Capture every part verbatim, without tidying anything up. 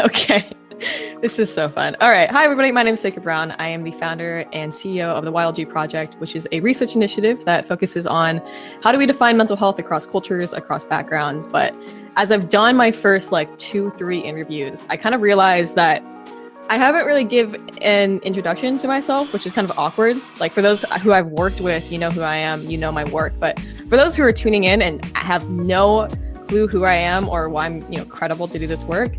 Okay. This is so fun. All right. Hi, everybody. My name is Seika Brown. I am the founder and C E O of the Y L G Project, which is a research initiative that focuses on how do we define mental health across cultures, across backgrounds. But as I've done my first like two, three interviews, I kind of realized that I haven't really give an introduction to myself, which is kind of awkward. Like for those who I've worked with, you know who I am, you know my work. But for those who are tuning in and have no clue who I am or why I'm, you know, credible to do this work,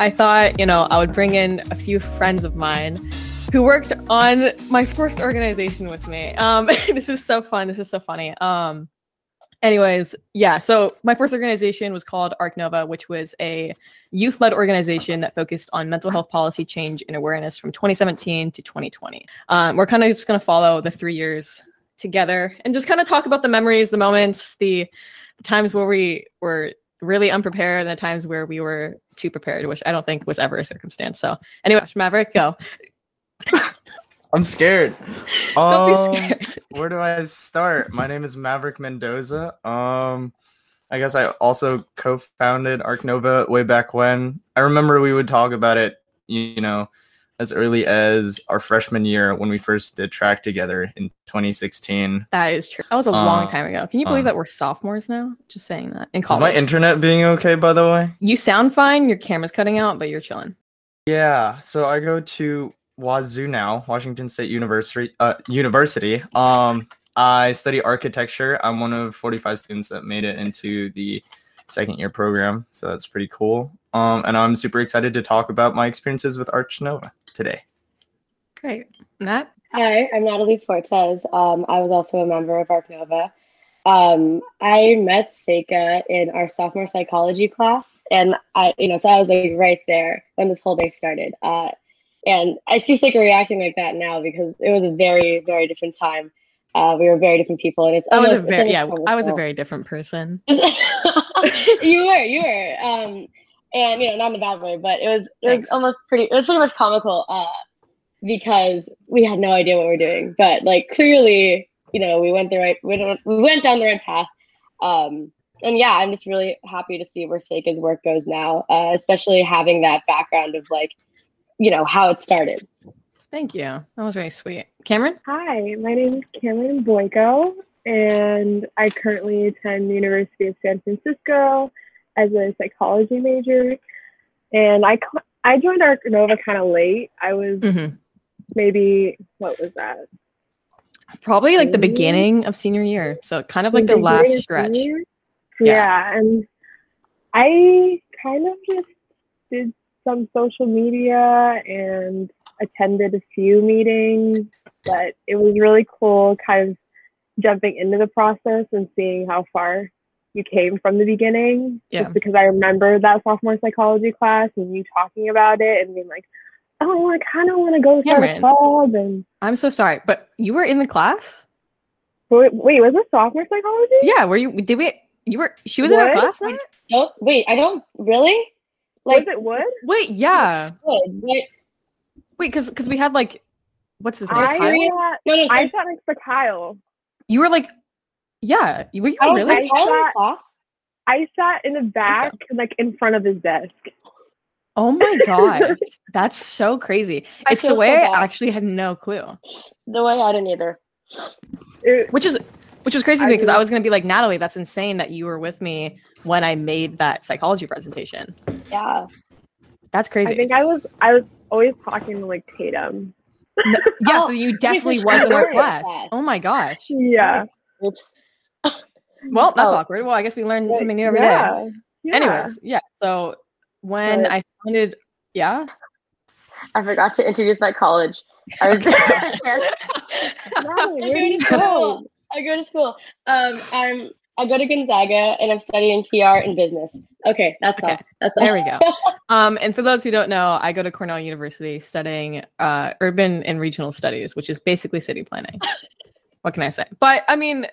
I thought, you know, I would bring in a few friends of mine who worked on my first organization with me. Um, this is so fun. This is so funny. Um, anyways, yeah. So my first organization was called Archnova, which was a youth-led organization that focused on mental health policy change and awareness from twenty seventeen to twenty twenty. Um, we're kind of just going to follow the three years together and just kind of talk about the memories, the moments, the the times where we were really unprepared and the times where we were too prepared, which I don't think was ever a circumstance. So anyway, Maverick, go. I'm scared. Don't um, be scared. Where do I start? My name is Maverick Mendoza. Um, I guess I also co-founded Archnova way back when. I remember we would talk about it, you know, as early as our freshman year when we first did track together in twenty sixteen. That is true. That was a uh, long time ago. Can you believe uh, that we're sophomores now? Just saying that. In college. Is my internet being okay, by the way? You sound fine. Your camera's cutting out, but you're chilling. Yeah. So I go to Wazoo now, Washington State University. Uh, University. Um, I study architecture. I'm one of forty-five students that made it into the second year program. So that's pretty cool. Um, and I'm super excited to talk about my experiences with Archnova today. Great. Matt? Hi, I'm Natalie Fortes. Um, I was also a member of Archnova. Um, I met Seika in our sophomore psychology class, and I, you know, so I was like right there when this whole thing started. Uh, and I see Seika reacting like that now because it was a very, very different time. Uh, we were very different people, and it's almost, I was a very, yeah, wonderful. I was a very different person. you were, you were. Um, And, you know, not in a bad way, but it was it was Thanks. almost pretty, it was pretty much comical uh, because we had no idea what we were doing. But, like, clearly, you know, we went the right, we, don't, we went down the right path. Um, and, yeah, I'm just really happy to see where Seika's work goes now, uh, especially having that background of, like, you know, how it started. Thank you. That was really sweet. Cameron? Hi, my name is Cameron Blanco, and I currently attend the University of San Francisco as a psychology major, and I I joined Archnova kind of late. I was mm-hmm. maybe, what was that? Probably like the beginning of senior year, so kind of like the, the last stretch. Yeah. yeah, and I kind of just did some social media and attended a few meetings, but it was really cool kind of jumping into the process and seeing how far you came from the beginning, yeah. just because I remember that sophomore psychology class and you talking about it and being like, oh, I kind of want to go start a club. And I'm so sorry, but you were in the class? Wait, wait, was it sophomore psychology? Yeah, were you, did we, you were, she was what? in our class that? No, wait, I don't, really? Like, was it Wood? Wait, yeah. Wood, like, wait, because because we had like, what's his name? I, Kyle? Yeah, no, no, I thought like for Kyle. You were like, yeah, you were you oh, really? I sat, class? I sat in the back, like in front of his desk. Oh my god, that's so crazy! I it's the way so I actually had no clue. The way I didn't either. It, which is which was crazy to me because I was gonna be like, Natalie, that's insane that you were with me when I made that psychology presentation. Yeah, that's crazy. I think I was I was always talking to like Tatum. No, yeah, oh, so you definitely was in our class. class. Oh my gosh. Yeah. Oops. Well, that's oh. awkward. Well, I guess we learned something new every yeah. day. Yeah. Anyways, yeah. So when but, I founded, yeah, I forgot to introduce my college. I was. no, I go to school. I go to school. Um, I'm. I go to Gonzaga, and I'm studying P R and business. Okay, that's okay. all. That's all. There we go. Um, and for those who don't know, I go to Cornell University studying uh, urban and regional studies, which is basically city planning. What can I say? But I mean.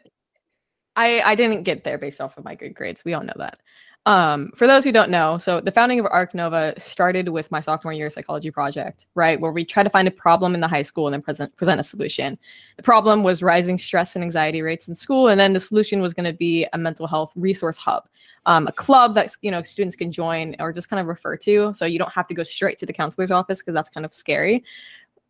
I, I didn't get there based off of my good grades. We all know that. Um, for those who don't know, so the founding of Archnova started with my sophomore year psychology project, right, where we try to find a problem in the high school and then present present a solution. The problem was rising stress and anxiety rates in school, and then the solution was going to be a mental health resource hub. um, a club that, you know, students can join or just kind of refer to. So you don't have to go straight to the counselor's office because that's kind of scary.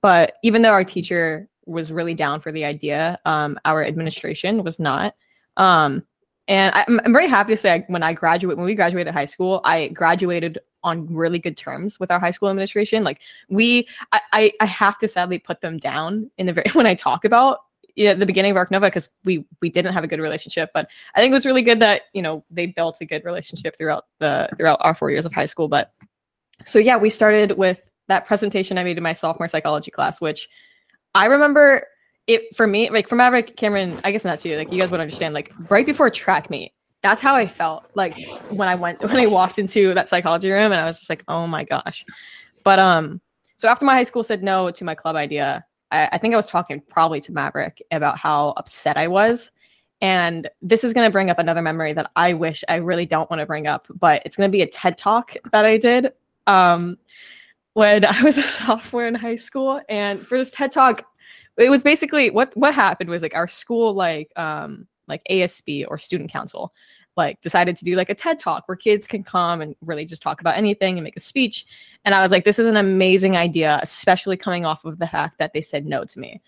But even though our teacher was really down for the idea, um, our administration was not. Um, and I, I'm very happy to say I, when I graduate, when we graduated high school, I graduated on really good terms with our high school administration. Like we, I, I, I have to sadly put them down in the very, when I talk about yeah, the beginning of Archnova, because we, we didn't have a good relationship, but I think it was really good that, you know, they built a good relationship throughout the, throughout our four years of high school. But so, yeah, we started with that presentation I made in my sophomore psychology class, which I remember it for me, like for Maverick, Cameron, I guess not to you, like you guys would understand, like right before track meet, that's how I felt like when I went, when I walked into that psychology room, and I was just like, oh my gosh. But, um, so after my high school said no to my club idea, I, I think I was talking probably to Maverick about how upset I was. And this is going to bring up another memory that I wish I really don't want to bring up, but it's going to be a TED talk that I did, um, when I was a sophomore in high school. And for this TED talk, it was basically what, what happened was like our school, like, um, like A S B or student council, like decided to do like a TED talk where kids can come and really just talk about anything and make a speech. And I was like, this is an amazing idea, especially coming off of the fact that they said no to me.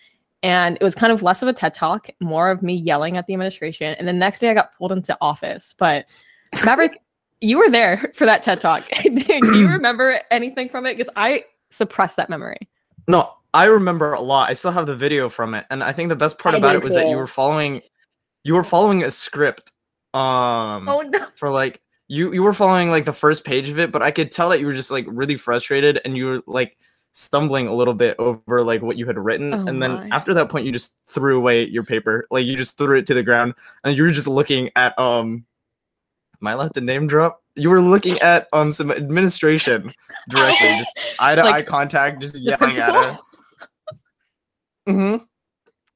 And it was kind of less of a TED talk, more of me yelling at the administration. And the next day I got pulled into office. But Maverick, you were there for that TED talk. Do you remember anything from it? Because I suppressed that memory. No, I remember a lot. I still have the video from it. And I think the best part I about it was too. that you were following... You were following a script um, oh, no. for like you, you were following like the first page of it, but I could tell that you were just like really frustrated and you were like stumbling a little bit over like what you had written. Oh, and then my. after that point, you just threw away your paper. Like you just threw it to the ground and you were just looking at, um, am I allowed to name drop? You were looking at um some administration directly, just eye to like, eye contact, just yelling principal? at her. Mm-hmm.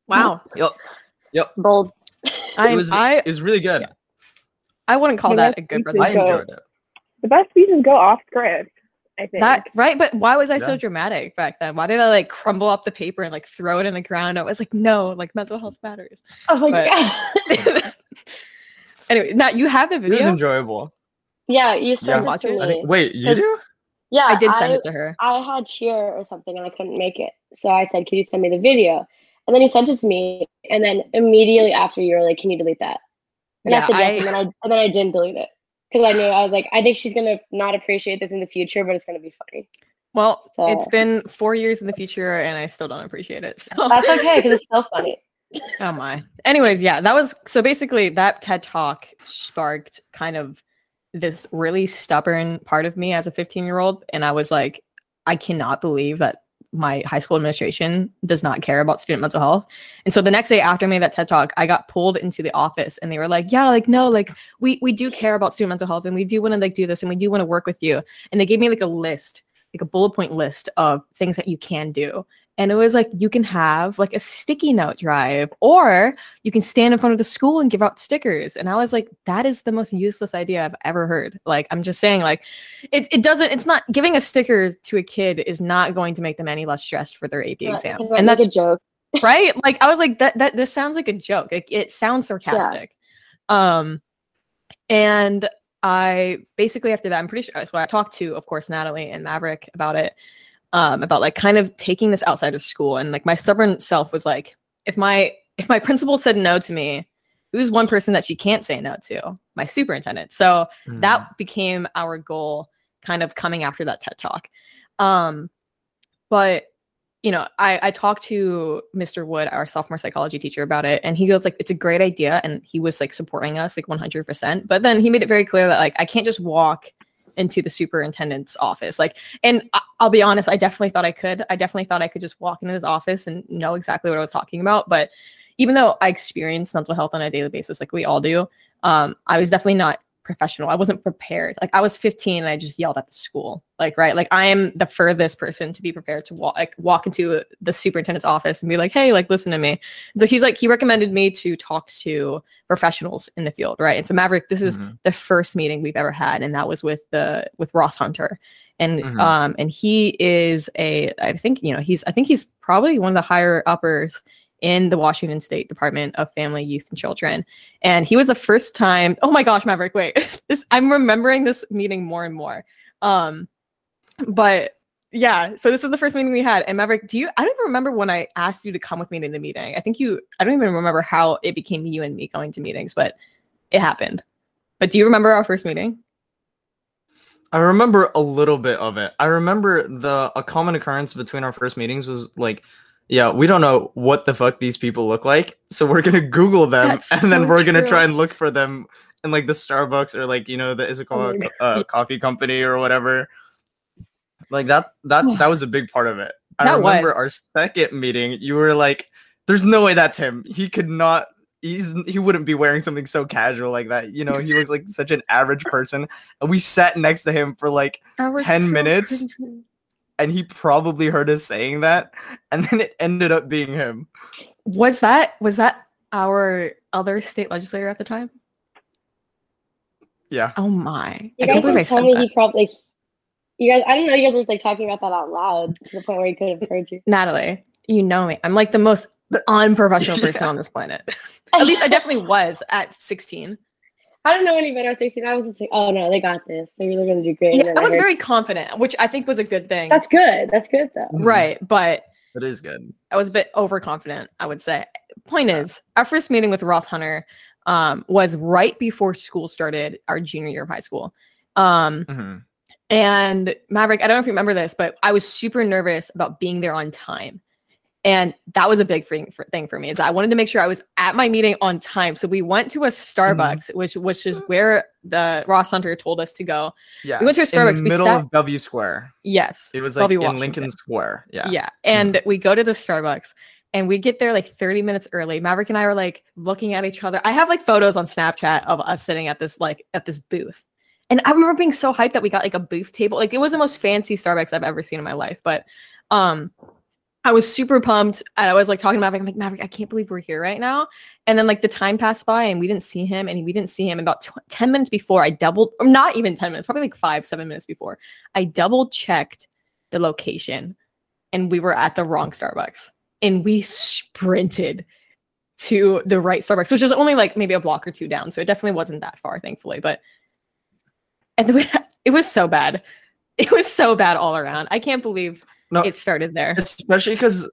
Wow. Yep. Yep. Bold. It was, I, it was really good. Yeah. I wouldn't call that a good presentation. I enjoyed it. The best speeches go off script, I think. That, right? But why was I yeah. so dramatic back then? Why did I like crumble up the paper and like throw it in the ground? I was like, no, like mental health matters. Oh, yeah. Anyway, Nat, you have the video. It was enjoyable. Yeah, you sent yeah. it to me. I think, wait, you do? Yeah, I did send I, it to her. I had cheer or something and I couldn't make it. So I said, can you send me the video? And then you sent it to me, and then immediately after you were like, can you delete that? And yeah, I said yes, I... And, then I, and then I didn't delete it. Because I knew, I was like, I think she's going to not appreciate this in the future, but it's going to be funny. Well, so. It's been four years in the future, and I still don't appreciate it. So. That's okay, because it's still funny. Oh my. Anyways, yeah, that was, so basically that TED Talk sparked kind of this really stubborn part of me as a fifteen-year-old, and I was like, I cannot believe that my high school administration does not care about student mental health. And so the next day after I made that TED Talk, I got pulled into the office and they were like, yeah, like, no, like we, we do care about student mental health and we do want to like do this and we do want to work with you. And they gave me like a list, like a bullet point list of things that you can do. And it was like, you can have like a sticky note drive, or you can stand in front of the school and give out stickers. And I was like, that is the most useless idea I've ever heard. Like, I'm just saying like, it it doesn't, it's not, giving a sticker to a kid is not going to make them any less stressed for their A P yeah, exam. And that's a joke, right? Like, I was like, that, that this sounds like a joke. Like, it sounds sarcastic. Yeah. Um, and I basically, after that, I'm pretty sure, so I talked to, of course, Natalie and Maverick about it. Um, about like kind of taking this outside of school. And like my stubborn self was like, if my if my principal said no to me, who's one person that she can't say no to? My superintendent. So mm. that became our goal, kind of coming after that TED Talk. Um, but, you know, I, I talked to Mister Wood, our sophomore psychology teacher, about it. And he goes like, it's a great idea. And he was like supporting us like one hundred percent. But then he made it very clear that like, I can't just walk into the superintendent's office. Like, and I'll be honest, I definitely thought I could. I definitely thought I could just walk into his office and know exactly what I was talking about. But even though I experience mental health on a daily basis, like we all do, um, I was definitely not professional. I wasn't prepared. Like I was fifteen and I just yelled at the school. Like, right. Like I am the furthest person to be prepared to walk, like walk into the superintendent's office and be like, hey, like, listen to me. So he's like, he recommended me to talk to professionals in the field. Right. And so Maverick, this is mm-hmm. the first meeting we've ever had. And that was with the, with Ross Hunter. And, mm-hmm. um, and he is a, I think, you know, he's, I think he's probably one of the higher uppers in the Washington State Department of Family, Youth, and Children. And he was the first time, oh my gosh, Maverick, wait, this, I'm remembering this meeting more and more. Um, but yeah, so this was the first meeting we had. And Maverick, do you, I don't even remember when I asked you to come with me to the meeting. I think you, I don't even remember how it became you and me going to meetings, but it happened. But do you remember our first meeting? I remember a little bit of it. I remember the a common occurrence between our first meetings was like, yeah, we don't know what the fuck these people look like, so we're going to Google them. That's and so then we're going to try and look for them in like the Starbucks or like, you know, the Issaquah uh, coffee company or whatever. Like that, that, that was a big part of it. I that remember was. Our second meeting, you were like, there's no way that's him. He could not, he's, he wouldn't be wearing something so casual like that. You know, he looks like such an average person. And we sat next to him for like ten minutes. Cringy. And he probably heard us saying that. And then it ended up being him. Was that, was that our other state legislator at the time? Yeah. Oh my. You I guys were telling me he probably, you guys, I didn't know you guys were like talking about that out loud to the point where he could have heard you. Natalie, you know me. I'm like the most unprofessional person yeah. on this planet. At least I definitely was at sixteen. I don't know any better at sixteen. I was just like, oh no, they got this. They're really going to do great. Yeah, I was I heard... very confident, which I think was a good thing. That's good. That's good though. Right. But it is good. I was a bit overconfident, I would say. Point yeah. is, our first meeting with Ross Hunter um, was right before school started our junior year of high school. Um, mm-hmm. And Maverick, I don't know if you remember this, but I was super nervous about being there on time. And that was a big thing for me is I wanted to make sure I was at my meeting on time. So we went to a Starbucks, mm-hmm. which which is where the Ross Hunter told us to go. Yeah, we went to a Starbucks in the middle we sat- of Bellevue Square. Yes, it was like Bellevue, in Washington. Lincoln Square. Yeah, yeah, and mm-hmm. we go to the Starbucks and we get there like thirty minutes early. Maverick and I were like looking at each other. I have like photos on Snapchat of us sitting at this like at this booth, and I remember being so hyped that we got like a booth table. Like it was the most fancy Starbucks I've ever seen in my life, but um. I was super pumped, and I was like talking to Maverick. I'm like, Maverick, I can't believe we're here right now. And then like the time passed by, and we didn't see him, and we didn't see him. And about tw- ten minutes before, I doubled, or not even ten minutes, probably like five, seven minutes before, I double checked the location, and we were at the wrong Starbucks, and we sprinted to the right Starbucks, which was only like maybe a block or two down, so it definitely wasn't that far, thankfully. But and the way, it was so bad, it was so bad all around. I can't believe. No, it started there. Especially because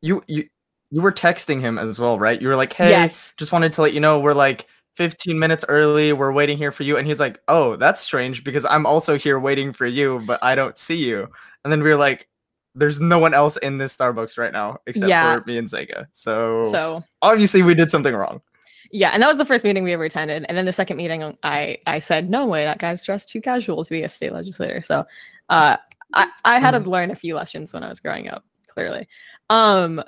you, you you were texting him as well, right? You were like, hey, yes. just wanted to let you know we're like fifteen minutes early. We're waiting here for you. And he's like, oh, that's strange because I'm also here waiting for you, but I don't see you. And then we were like, there's no one else in this Starbucks right now except yeah. for me and Seika. So, so obviously we did something wrong. Yeah, and that was the first meeting we ever attended. And then the second meeting, I, I said, no way, that guy's dressed too casual to be a state legislator. So, uh I, I had to learn a few lessons when I was growing up, clearly. Um,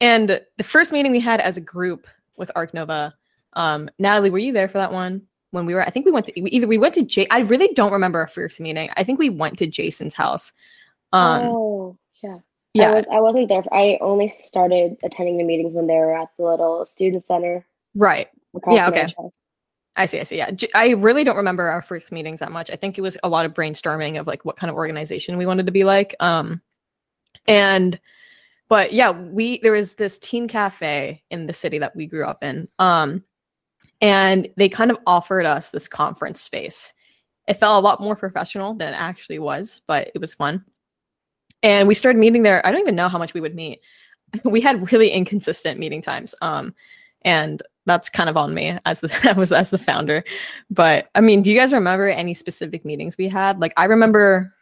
and the first meeting we had as a group with Archnova, um, Natalie, were you there for that one? When we were, I think we went to we, either we went to J. I really don't remember our first meeting. I think we went to Jason's house. Um, oh, yeah, yeah. I, was, I wasn't there. For, I only started attending the meetings when they were at the little student center. Right. Yeah. Okay. I see, I see, yeah. I really don't remember our first meetings that much. I think it was a lot of brainstorming of like what kind of organization we wanted to be like. Um, and, but yeah, we, there was this teen cafe in the city that we grew up in. Um, and they kind of offered us this conference space. It felt a lot more professional than it actually was, but it was fun. And we started meeting there. I don't even know how much we would meet. We had really inconsistent meeting times. Um, and that's kind of on me as the I was as the founder. But I mean, do you guys remember any specific meetings we had? Like I remember,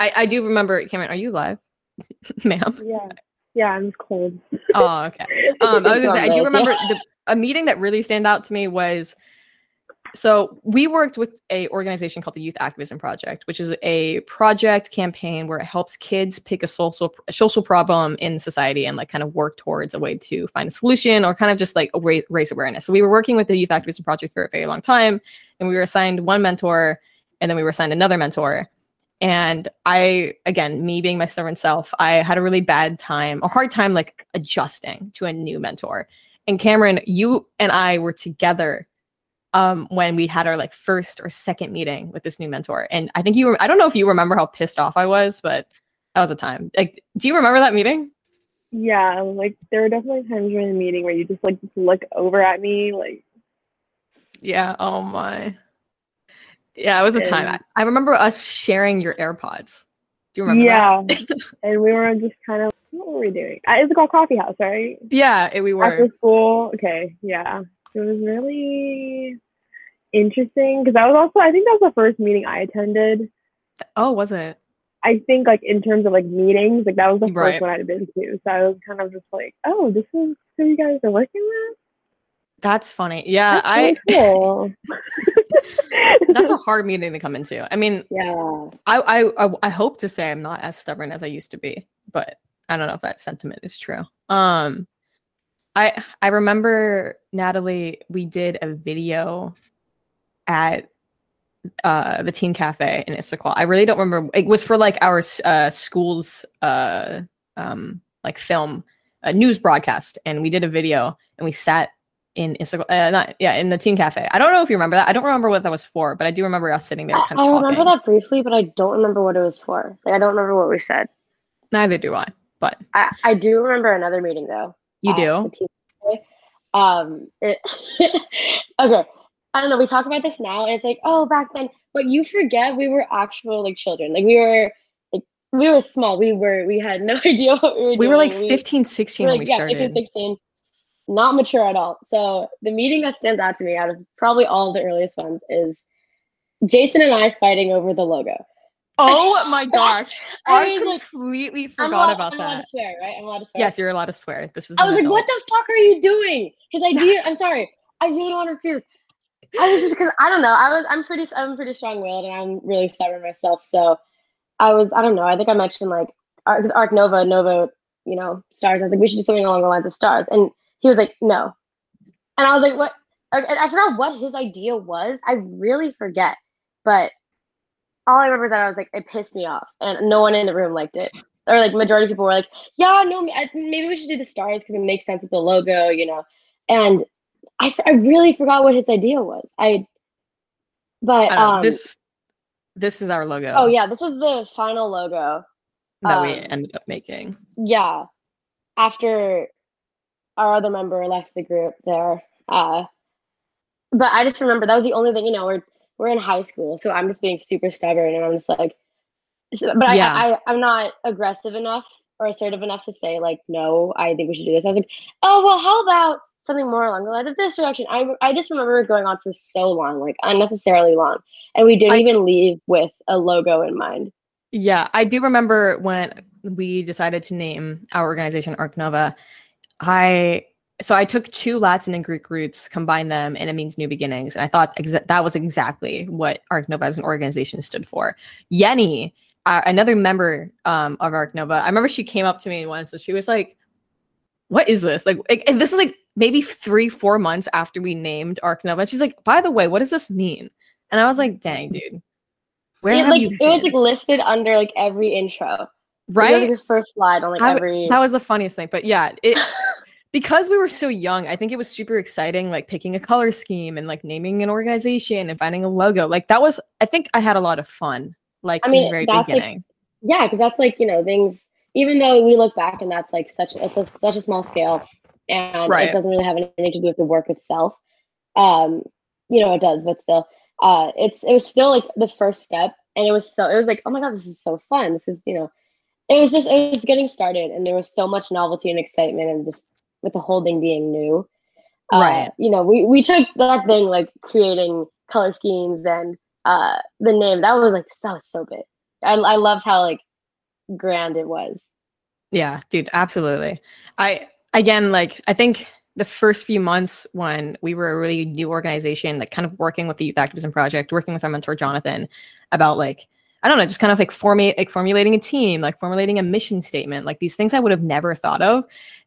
I, I do remember, Cameron, are you live? Ma'am? Yeah, yeah, I'm cold. Oh, okay. Um, I was gonna say, I do remember the, a meeting that really stand out to me was, so we worked with a organization called the Youth Activism Project, which is a project campaign where it helps kids pick a social a social problem in society and like kind of work towards a way to find a solution or kind of just like raise awareness. So we were working with the Youth Activism Project for a very long time, and we were assigned one mentor, and then we were assigned another mentor. And I, again, me being my stubborn self, I had a really bad time, a hard time like adjusting to a new mentor. And Cameron, you and I were together Um, when we had our like first or second meeting with this new mentor. And I think you were, I don't know if you remember how pissed off I was, but that was a time. Like, do you remember that meeting? Yeah, like there were definitely times during the meeting where you just like just look over at me, like. Yeah. Oh my. Yeah, it was a and, time. I, I remember us sharing your AirPods. Do you remember? Yeah. That? And we were just kind of, what were we doing? It's called Coffee House, right? Yeah, it, we were after school. Okay. Yeah, it was really interesting because that was also, I think that was the first meeting I attended. Oh, was it? I think like in terms of like meetings, like that was the right. first one I'd been to. So I was kind of just like, oh, this is who you guys are working with? That's funny. Yeah. That's I cool. That's a hard meeting to come into. I mean, yeah. I, I I hope to say I'm not as stubborn as I used to be, but I don't know if that sentiment is true. Um I I remember, Natalie, we did a video at uh the teen cafe in Issaquah. I really don't remember. It was for like our uh school's uh um like film uh, news broadcast, and we did a video and we sat in Issaquah, uh, not yeah in the teen cafe. I don't know if you remember that. I don't remember what that was for, but I do remember us sitting there kind of I talking. Remember that briefly, but I don't remember what it was for. Like I don't remember what we said. Neither do I, but I, I do remember another meeting though. You do? The teen cafe. Um it, okay. I don't know, we talk about this now and it's like, oh, back then, but you forget we were actual like children. Like we were like we were small. We were we had no idea what we were doing. We were like fifteen, sixteen we, when we yeah, started. Yeah, fifteen, sixteen. Not mature at all. So the meeting that stands out to me out of probably all the earliest ones is Jason and I fighting over the logo. Oh my gosh. I, I mean, completely like, forgot allowed, about I'm that. I'm allowed to swear, right? I'm allowed to swear. Yes, you're allowed to swear. This is I was adult. Like, what the fuck are you doing? His idea, I'm sorry. I really don't want to see this. I was just because I don't know. I was I'm pretty I'm pretty strong-willed and I'm really stubborn myself. So I was I don't know. I think I mentioned like because Archnova Nova, you know, stars. I was like, we should do something along the lines of stars, and he was like, no. And I was like, what? I, I forgot what his idea was. I really forget. But all I remember is that I was like, it pissed me off, and no one in the room liked it, or like majority of people were like, yeah, no, maybe we should do the stars because it makes sense with the logo, you know, and. I, I really forgot what his idea was. I, but uh, um, this this is our logo. Oh yeah, this is the final logo that um, we ended up making. Yeah, after our other member left the group there. Uh, but I just remember that was the only thing. You know, we're we're in high school, so I'm just being super stubborn, and I'm just like, so, but I, yeah. I, I I'm not aggressive enough or assertive enough to say like, no, I think we should do this. I was like, oh well, how about something more along the lines of this direction. I I just remember it going on for so long, like unnecessarily long. And we didn't I, even leave with a logo in mind. Yeah, I do remember when we decided to name our organization Archnova. I so I took two Latin and Greek roots, combined them, and it means new beginnings. And I thought exa- that was exactly what Archnova as an organization stood for. Yenny, uh, another member um, of Archnova, I remember she came up to me once and she was like, what is this? Like, it, it, this is like maybe three, four months after we named Archnova. She's like, by the way, what does this mean? And I was like, dang, dude. Where it, have like, you been? It was like listed under like every intro. Right? It was like the first slide on like I, every... That was the funniest thing. But yeah, it because we were so young, I think it was super exciting, like picking a color scheme and like naming an organization and finding a logo. Like that was, I think I had a lot of fun. Like I mean, in the very that's beginning. Like, yeah, because that's like, you know, things... Even though we look back and that's like such it's a, such a small scale and right. It doesn't really have anything to do with the work itself. Um, you know, it does, but still uh, it's, it was still like the first step. And it was so, it was like, oh my God, this is so fun. This is, you know, it was just, it was getting started and there was so much novelty and excitement and just with the whole thing being new, uh, right. You know, we, we took that thing, like creating color schemes and uh, the name that was like, that was so big. I, I loved how like, grand it was. Yeah, dude, absolutely. I again like I think the first few months when we were a really new organization, like kind of working with the Youth Activism Project, working with our mentor Jonathan about like I don't know, just kind of like formate like formulating a team, like formulating a mission statement, like these things I would have never thought of.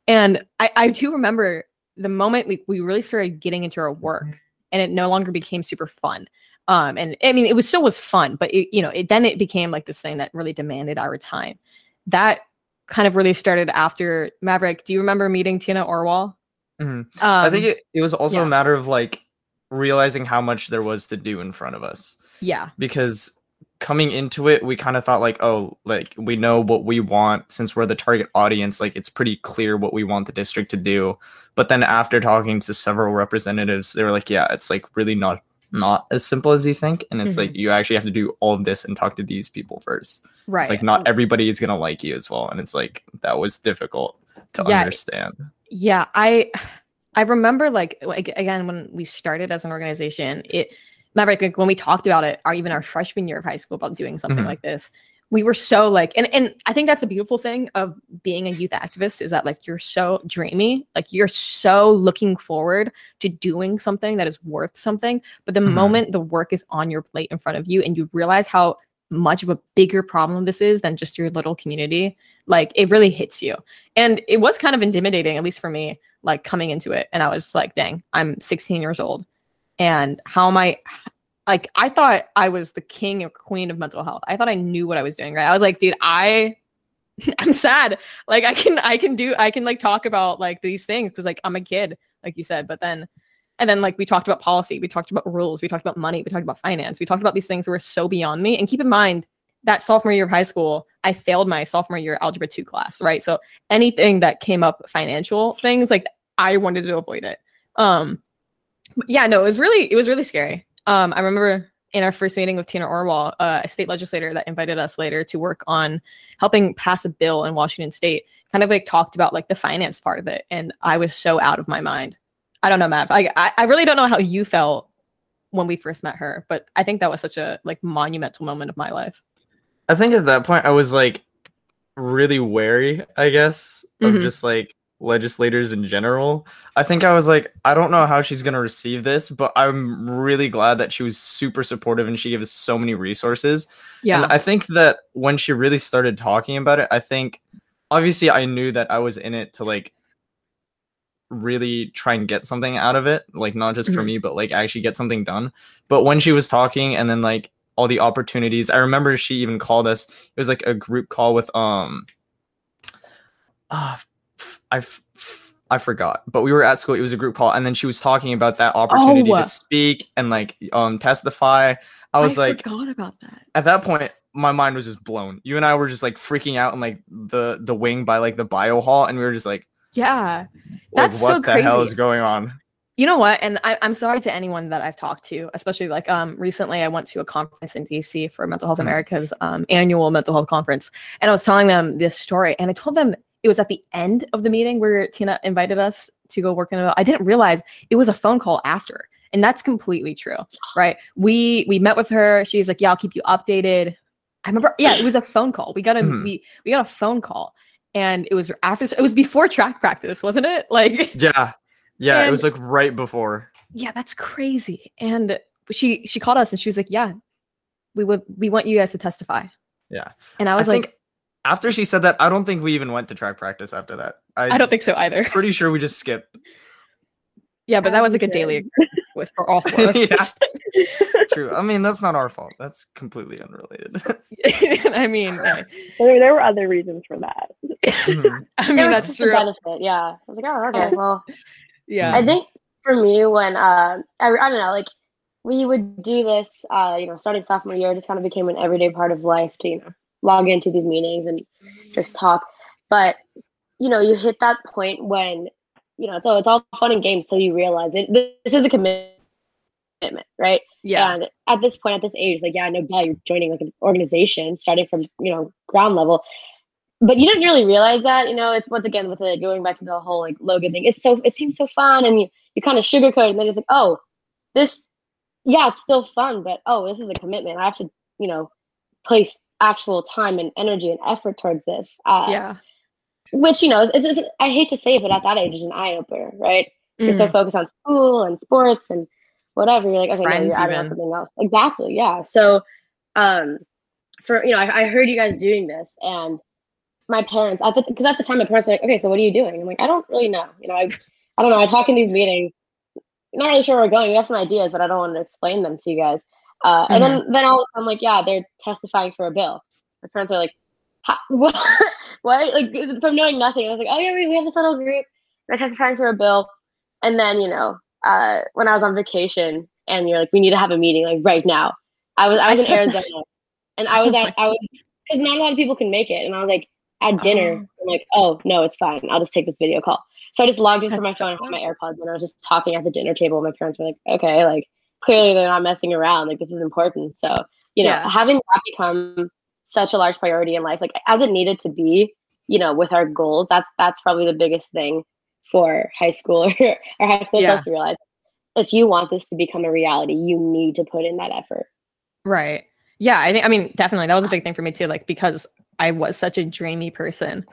And I, I do remember the moment we, we really started getting into our work and it no longer became super fun. Um, and I mean, it was still was fun, but it, you know, it, then it became like this thing that really demanded our time. That kind of really started after Maverick. Do you remember meeting Tina Orwall? Mm-hmm. Um, I think it, it was also yeah. a matter of like realizing how much there was to do in front of us. Yeah. Because coming into it, we kind of thought like, oh, like we know what we want since we're the target audience. Like, it's pretty clear what we want the district to do. But then after talking to several representatives, they were like, yeah, it's like really not not as simple as you think. And it's mm-hmm. like, you actually have to do all of this and talk to these people first. Right. It's like, not everybody is going to like you as well. And it's like, that was difficult to yeah, understand. Yeah. I, I remember like, again, when we started as an organization, it, Maverick, like when we talked about it, or even our freshman year of high school about doing something mm-hmm. like this, we were so like, and, and I think that's the beautiful thing of being a youth activist is that like, you're so dreamy, like you're so looking forward to doing something that is worth something. But the mm-hmm. moment the work is on your plate in front of you and you realize how much of a bigger problem this is than just your little community, like it really hits you. And it was kind of intimidating, at least for me, like coming into it. And I was just like, dang, I'm sixteen years old. And how am I, like, I thought I was the king or queen of mental health. I thought I knew what I was doing, right? I was like, dude, I, I'm sad. Like, I can, I can do, I can, like, talk about, like, these things. Because, like, I'm a kid, like you said. But then, and then, like, we talked about policy. We talked about rules. We talked about money. We talked about finance. We talked about these things that were so beyond me. And keep in mind, that sophomore year of high school, I failed my sophomore year algebra two class, right? So anything that came up financial things, like, I wanted to avoid it. Um. Yeah, no, it was really, it was really scary. Um, I remember in our first meeting with Tina Orwall, uh, a state legislator that invited us later to work on helping pass a bill in Washington State, kind of like talked about like the finance part of it. And I was so out of my mind. I don't know, Mav. I, I, I really don't know how you felt when we first met her, but I think that was such a like monumental moment of my life. I think at that point I was like really wary, I guess, of mm-hmm. just like legislators in general. I think I was like, I don't know how she's going to receive this, but I'm really glad that she was super supportive and she gave us so many resources. Yeah. And I think that when she really started talking about it, I think obviously I knew that I was in it to like really try and get something out of it, like not just for mm-hmm. me, but like actually get something done. But when she was talking and then like all the opportunities, I remember she even called us. It was like a group call with um uh I, f- I forgot, but we were at school. It was a group call. And then she was talking about that opportunity oh. to speak and like um, testify. I was I like, forgot about that. At that point, my mind was just blown. You and I were just like freaking out in like the, the wing by like the bio hall. And we were just like, yeah, that's like, what so the crazy. Hell is going on? You know what? And I, I'm sorry to anyone that I've talked to, especially like um, recently I went to a conference in D C for Mental Health mm-hmm. America's um, annual mental health conference. And I was telling them this story and I told them, it was at the end of the meeting where Tina invited us to go work in a, I didn't realize it was a phone call after. And that's completely true, right? We we met with her. She's like, yeah, I'll keep you updated. I remember, yeah, it was a phone call. We got a mm-hmm. we we got a phone call. And it was after, it was before track practice, wasn't it? Like yeah. Yeah, and, it was like right before. Yeah, that's crazy. And she she called us and she was like, yeah, we would we want you guys to testify. Yeah. And I was I like think- after she said that, I don't think we even went to track practice after that. I, I don't think so either. Pretty sure we just skipped. Yeah, but that was like a daily with for all four of us. Yeah. True. I mean, that's not our fault. That's completely unrelated. I mean, I, there, there were other reasons for that. Mm-hmm. I mean, there that's true. Benefit, yeah. I was like, oh, okay, well. Yeah. I think for me, when, uh, I, I don't know, like, we would do this, uh, you know, starting sophomore year, it just kind of became an everyday part of life to, you know, log into these meetings and just talk. But, you know, you hit that point when, you know, so it's all fun and games till you realize it. This is a commitment, right? Yeah. And at this point, at this age, like, yeah, no doubt you're joining like an organization starting from, you know, ground level. But you didn't really realize that, you know, it's once again with it going back to the whole like Logan thing. It's so, it seems so fun and you, you kind of sugarcoat it and then it's like, oh, this, yeah, it's still fun, but oh, this is a commitment. I have to, you know, place actual time and energy and effort towards this. Uh, yeah. Which, you know, is, is, is, I hate to say it, but at that age is an eye-opener, right? Mm. You're so focused on school and sports and whatever. You're like, okay, friends, no, you're adding on something else. Exactly, yeah. So, um, for, you know, I, I heard you guys doing this and my parents, at the because at the time my parents were like, okay, so what are you doing? I'm like, I don't really know. You know, I, I don't know. I talk in these meetings. I'm not really sure where we're going. We have some ideas, but I don't want to explain them to you guys. Uh, and mm-hmm. then, then all of a sudden, I'm like, yeah, they're testifying for a bill. My parents are like, what? What? Like, from knowing nothing, I was like, oh yeah, we, we have this little group. They're testifying for a bill. And then, you know, uh, when I was on vacation, and you're like, we need to have a meeting like right now. I was I was I in Arizona, And I was, at, I was, because not a lot of people can make it. And I was like, at dinner, oh. I'm like, oh no, it's fine. I'll just take this video call. So I just logged in for my phone and had my AirPods, and I was just talking at the dinner table. My parents were like, okay, like clearly they're not messing around. Like this is important. So, you know, yeah. having that become such a large priority in life, like as it needed to be, you know, with our goals, that's, that's probably the biggest thing for high school or high school yeah. to realize if you want this to become a reality, you need to put in that effort. Right. Yeah. I think, I mean, definitely that was a big thing for me too. Like, because I was such a dreamy person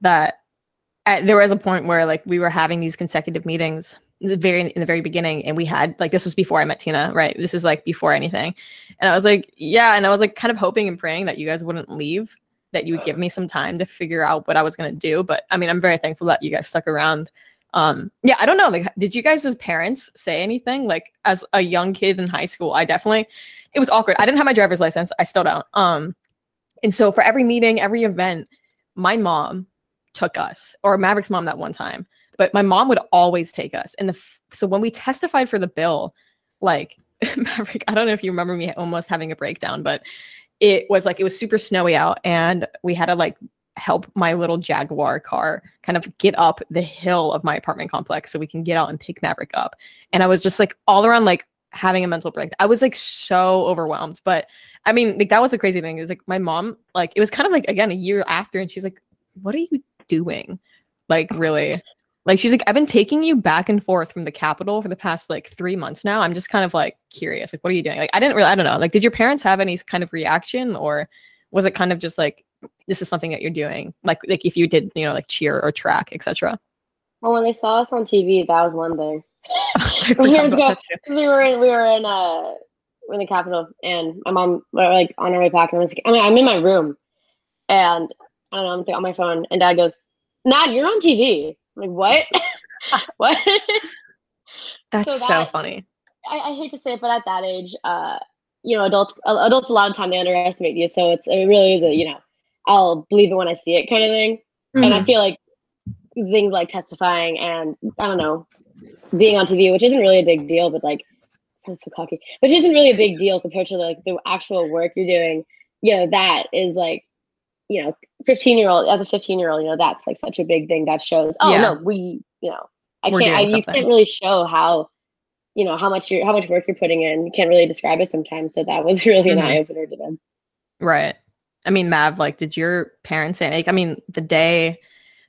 that at, there was a point where like we were having these consecutive meetings the very in the very beginning, and we had like, this was before I met Tina, right? This is like before anything. And I was like, yeah. And I was like kind of hoping and praying that you guys wouldn't leave, that you would give me some time to figure out what I was going to do. But I mean, I'm very thankful that you guys stuck around. Um, yeah, I don't know. Like, did you guys as parents say anything? Like as a young kid in high school, I definitely, it was awkward. I didn't have my driver's license. I still don't. Um, And so for every meeting, every event, my mom took us, or Maverick's mom that one time, but my mom would always take us. And the f- so when we testified for the bill, like Maverick, I don't know if you remember me almost having a breakdown, but it was like, it was super snowy out, and we had to like help my little Jaguar car kind of get up the hill of my apartment complex so we can get out and pick Maverick up. And I was just like all around, like having a mental breakdown. I was like so overwhelmed, but I mean, like that was a crazy thing. It was like my mom, like it was kind of like, again, a year after, and she's like, what are you doing? Like really? Like she's like, I've been taking you back and forth from the Capitol for the past like three months now. I'm just kind of like curious, like what are you doing? Like I didn't really, I don't know. Like did your parents have any kind of reaction, or was it kind of just like, this is something that you're doing? Like like if you did, you know, like cheer or track, et cetera. Well, when they saw us on T V, that was one thing. we, go, we were in, we were in, uh, we were in the Capitol, and my mom, we were like on our way back, and I was, I mean, I'm in my room, and I don't know, I'm on my phone, and Dad goes, "Nad, you're on T V." I'm like, what? What? That's so, that, so funny. I, I hate to say it, but at that age, uh, you know, adults, adults, a lot of time they underestimate you, so it's it really is a, you know, I'll believe it when I see it kind of thing, mm. and I feel like things like testifying and I don't know. being on T V, which isn't really a big deal, but like, I'm so cocky, which isn't really a big deal compared to like the actual work you're doing. You know, that is like, you know, fifteen year old, as a fifteen year old, you know, that's like such a big thing that shows, oh yeah. no, we, you know, I We're can't, I, you can't really show how, you know, how much you're, how much work you're putting in. You can't really describe it sometimes. So that was really mm-hmm. an eye opener to them. Right. I mean, Mav, like, did your parents say, like, I mean, the day,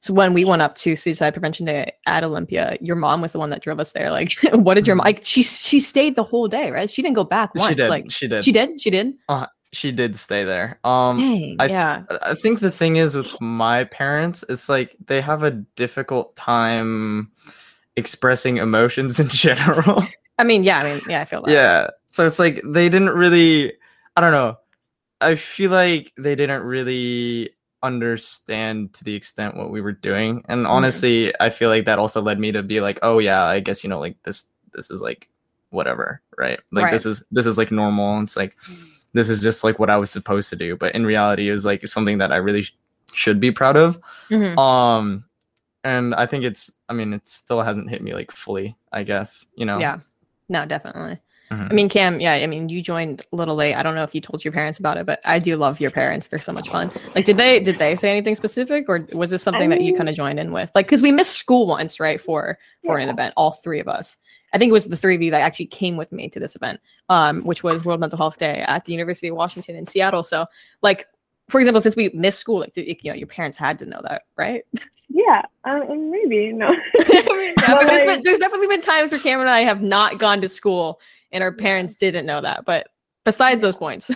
so when we went up to Suicide Prevention Day at Olympia, your mom was the one that drove us there. Like, what did your mom, like, she she stayed the whole day, right? She didn't go back once. She did. Like, she did. She did? She did? Uh, she did stay there. Um, Dang, I, yeah. I think the thing is with my parents, it's like they have a difficult time expressing emotions in general. I mean, yeah. I mean, yeah, I feel that. Yeah. So it's like they didn't really, I don't know. I feel like they didn't really understand to the extent what we were doing, and honestly mm-hmm. I feel like that also led me to be like, oh yeah, I guess, you know, like this this is like whatever, right? Like right. this is this is like normal. It's like this is just like what I was supposed to do, but in reality it was like something that I really sh- should be proud of. Mm-hmm. um and I think it's I mean it still hasn't hit me like fully, I guess, you know. Yeah, no, definitely. I mean, Cam, yeah, I mean, you joined a little late. I don't know if you told your parents about it, but I do love your parents. They're so much fun. Like, did they did they say anything specific, or was this something I mean, that you kind of joined in with? Like, because we missed school once, right, for, for yeah. an event, all three of us. I think it was the three of you that actually came with me to this event, um, which was World Mental Health Day at the University of Washington in Seattle. So, like, for example, since we missed school, like, did, you know, your parents had to know that, right? Yeah, um, maybe, no. yeah, but there's, been, there's definitely been times where Cameron and I have not gone to school, and our parents didn't know that. But besides those points.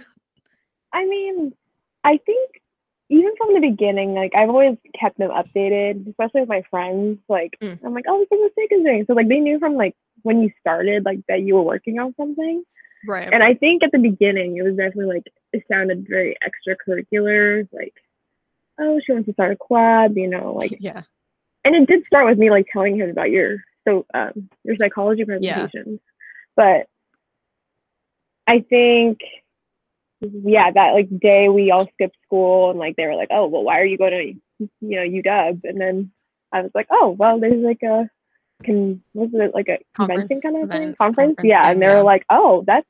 I mean, I think even from the beginning, like I've always kept them updated, especially with my friends. Like, mm. I'm like, oh, this is what Seika is doing. So like they knew from like when you started, like that you were working on something. Right. And I think at the beginning, it was definitely like, it sounded very extracurricular. Like, oh, she wants to start a club, you know, like. Yeah. And it did start with me like telling him about your, so um, your psychology presentations. Yeah. But I think, yeah, that like day we all skipped school, and like they were like, oh, well, why are you going to, you know, U W? And then I was like, oh, well, there's like a, can was it like a conference, convention kind of event, thing? Conference? conference? Yeah. And they yeah. were like, oh, that's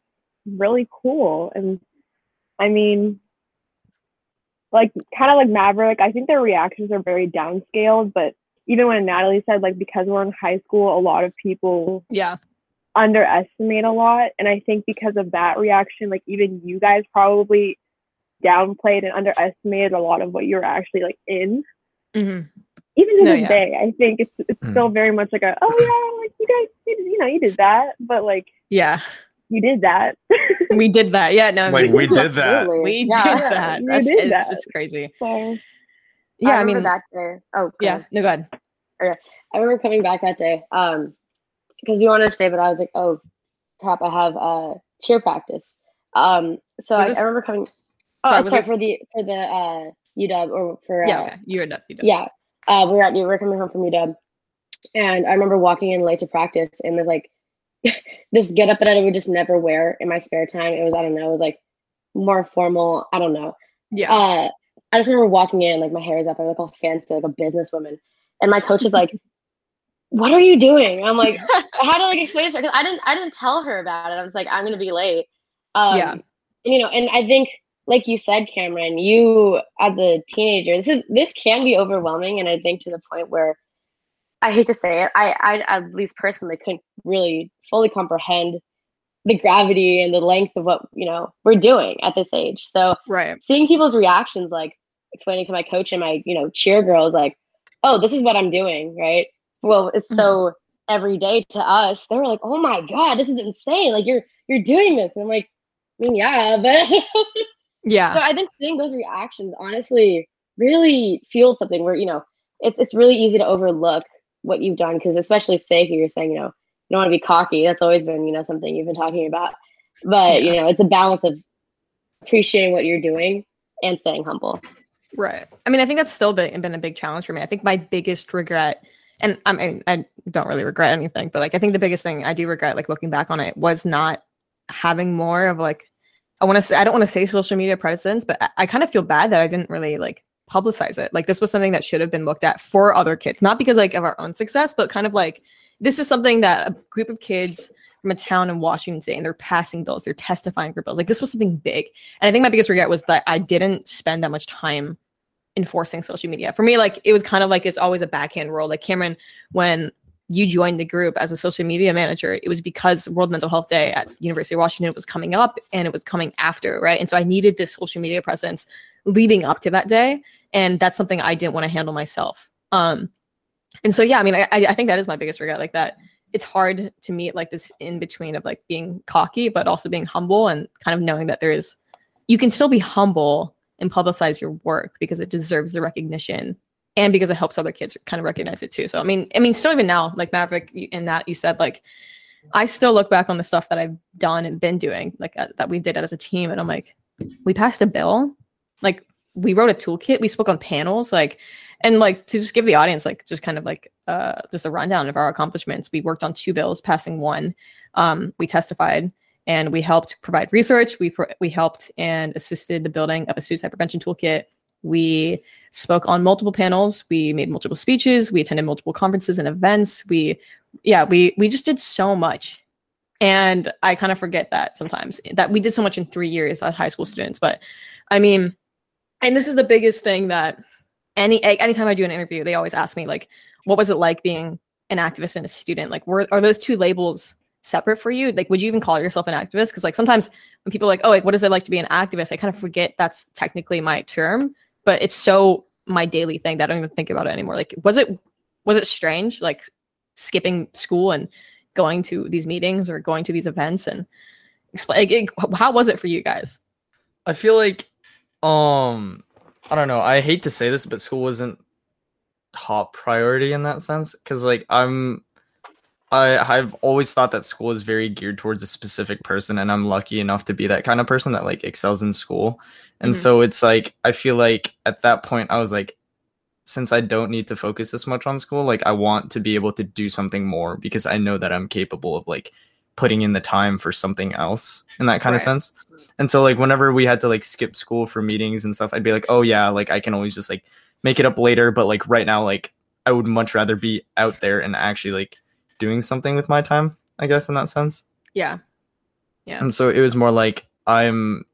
really cool. And I mean, like kind of like Maverick, I think their reactions are very downscaled. But even when Natalie said, like, because we're in high school, a lot of people yeah underestimate a lot. And I think because of that reaction, like, even you guys probably downplayed and underestimated a lot of what you're actually like in. Mm-hmm. Even to no, this yeah. day, I think it's it's mm. still very much like a, oh yeah, like you guys, you, you know, you did that, but like yeah, you did that. we did that, yeah. No, like we did that. We did that. That's it's just crazy. So, yeah, I, I mean that day. Oh cool. yeah, no, go ahead. Okay, I remember coming back that day um because we wanted to stay, but I was like, oh crap, I have uh cheer practice. Um, so I, this... I remember coming. Oh, sorry, sorry this... for the for the uh U W or for yeah, uh, okay. U W. Yeah. Uh, we were at we were coming home from U W, and I remember walking in late to practice, and there's like this get up that I would just never wear in my spare time. It was I don't know, it was like more formal. I don't know. Yeah. Uh, I just remember walking in, like my hair is up, I look all fancy, like a businesswoman, and my coach is like, "What are you doing?" I'm like, I had to like explain it to her because I didn't I didn't tell her about it. I was like, "I'm gonna be late." Um, yeah. And, you know, and I think, like you said, Cameron, you as a teenager, this is this can be overwhelming, and I think to the point where I hate to say it, I, I at least personally couldn't really fully comprehend the gravity and the length of what you know we're doing at this age. So, right. seeing people's reactions, like explaining to my coach and my you know cheer girls, like, "Oh, this is what I'm doing," right? Well, it's mm-hmm. so everyday to us. They were like, "Oh my god, this is insane! Like you're you're doing this," and I'm like, "I mean, yeah, but." Yeah. So I think seeing those reactions honestly really fueled something where, you know, it's it's really easy to overlook what you've done because especially Seika, you're saying, you know, you don't want to be cocky. That's always been, you know, something you've been talking about. But, yeah. you know, it's a balance of appreciating what you're doing and staying humble. Right. I mean, I think that's still been, been a big challenge for me. I think my biggest regret, and I mean, I don't really regret anything, but like I think the biggest thing I do regret, like looking back on it, was not having more of like, I want to say, I don't want to say social media presence, but I, I kind of feel bad that I didn't really like publicize it. Like this was something that should have been looked at for other kids, not because like of our own success, but kind of like, this is something that a group of kids from a town in Washington State, and they're passing bills, they're testifying for bills. Like this was something big. And I think my biggest regret was that I didn't spend that much time enforcing social media. For me, like it was kind of like, it's always a backhand role. Like Cameron, when you joined the group as a social media manager, it was because World Mental Health Day at University of Washington was coming up and it was coming after, right? And so I needed this social media presence leading up to that day. And that's something I didn't want to handle myself. Um, and so, yeah, I mean, I, I think that is my biggest regret, like that. It's hard to meet like this in between of like being cocky, but also being humble and kind of knowing that there is, you can still be humble and publicize your work because it deserves the recognition. And because it helps other kids kind of recognize it too. So, I mean, I mean, still even now, like Maverick and that you said, like, I still look back on the stuff that I've done and been doing, like uh, that we did as a team. And I'm like, we passed a bill. Like we wrote a toolkit. We spoke on panels, like, and like to just give the audience, like just kind of like uh, just a rundown of our accomplishments. We worked on two bills, passing one. Um, we testified and we helped provide research. We, pro- we helped and assisted the building of a suicide prevention toolkit. We spoke on multiple panels. We made multiple speeches. We attended multiple conferences and events. We, yeah, we we just did so much. And I kind of forget that sometimes, that we did so much in three years as high school students. But I mean, and this is the biggest thing that any anytime I do an interview, they always ask me, like, what was it like being an activist and a student? Like, were are those two labels separate for you? Like, would you even call yourself an activist? Because like sometimes when people are like, oh, like, what is it like to be an activist? I kind of forget that's technically my term. But it's so my daily thing that I don't even think about it anymore. Like, was it was it strange, like skipping school and going to these meetings or going to these events? And explain, like, how was it for you guys? I feel like, um, I don't know. I hate to say this, but school wasn't top priority in that sense because, like, I'm, I I've always thought that school is very geared towards a specific person, and I'm lucky enough to be that kind of person that like excels in school. And mm-hmm. so it's like, I feel like at that point I was like, since I don't need to focus as much on school, like I want to be able to do something more because I know that I'm capable of like putting in the time for something else in that kind right. of sense. And so like whenever we had to like skip school for meetings and stuff, I'd be like, oh yeah, like I can always just like make it up later. But like right now, like I would much rather be out there and actually like doing something with my time, I guess, in that sense. Yeah. Yeah. And so it was more like, I'm,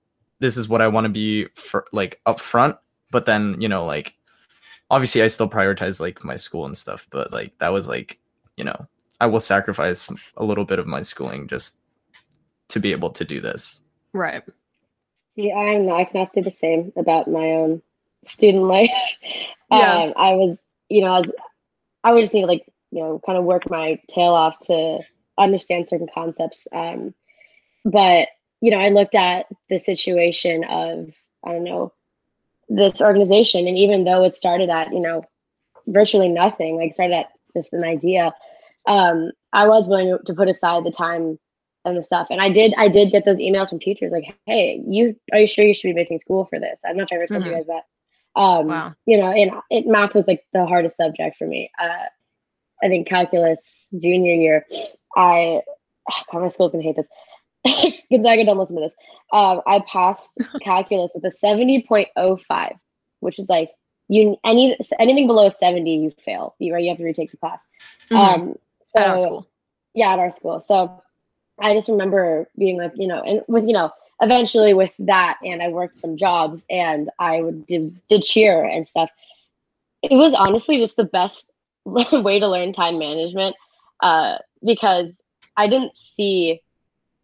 this is what I want to be for, like up front But then, you know, like, obviously I still prioritize like my school and stuff, but like that was like, you know, I will sacrifice a little bit of my schooling just to be able to do this. Right. Yeah, I'm not, I cannot say the same about my own student life. Yeah. Um, I was, you know, I was, I would just need to like, you know, kind of work my tail off to understand certain concepts. Um, but, you know, I looked at the situation of, I don't know, this organization. And even though it started at, you know, virtually nothing, like started at just an idea, um, I was willing to put aside the time and the stuff. And I did, I did get those emails from teachers like, hey, you, are you sure you should be missing school for this? I'm not sure I ever told mm-hmm. you guys that. Um, wow. You know, and it, math was like the hardest subject for me. Uh, I think calculus junior year, I, oh God, my school's going to hate this. Gonzaga, don't listen to this. Um, I passed calculus with a seventy point oh five, which is like, you any anything below seventy, you fail. You, right? You have to retake the class. Mm-hmm. Um, so, at our school. Yeah, at our school. So I just remember being like, you know, and with, you know, eventually with that, and I worked some jobs and I would, did, did cheer and stuff. It was honestly just the best way to learn time management, uh, because I didn't see,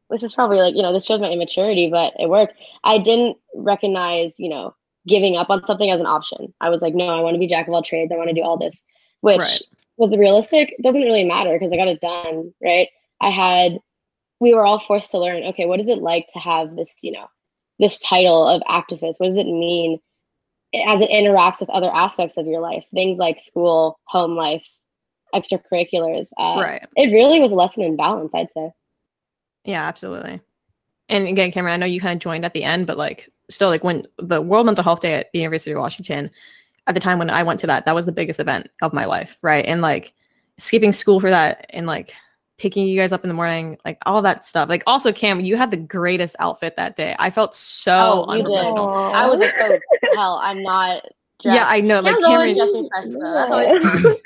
this is probably like, you know, this shows my immaturity, but it worked. I didn't recognize, you know, giving up on something as an option. I was like, no, I want to be jack of all trades. I want to do all this, which right. was realistic. It doesn't really matter because I got it done, right? I had, we were all forced to learn, okay, what is it like to have this, you know, this title of activist? What does it mean as it interacts with other aspects of your life? Things like school, home life, extracurriculars. Uh, right. It really was a lesson in balance, I'd say. Yeah, absolutely. And again, Cameron, I know you kind of joined at the end, but like still like when the World Mental Health Day at the University of Washington, at the time when I went to that, that was the biggest event of my life. Right. And like skipping school for that and like picking you guys up in the morning, like all that stuff. Like also, Cam, you had the greatest outfit that day. I felt so oh, unprofessional. I was like, oh, hell, I'm not dressed. Yeah, I know. Like, Cameron, always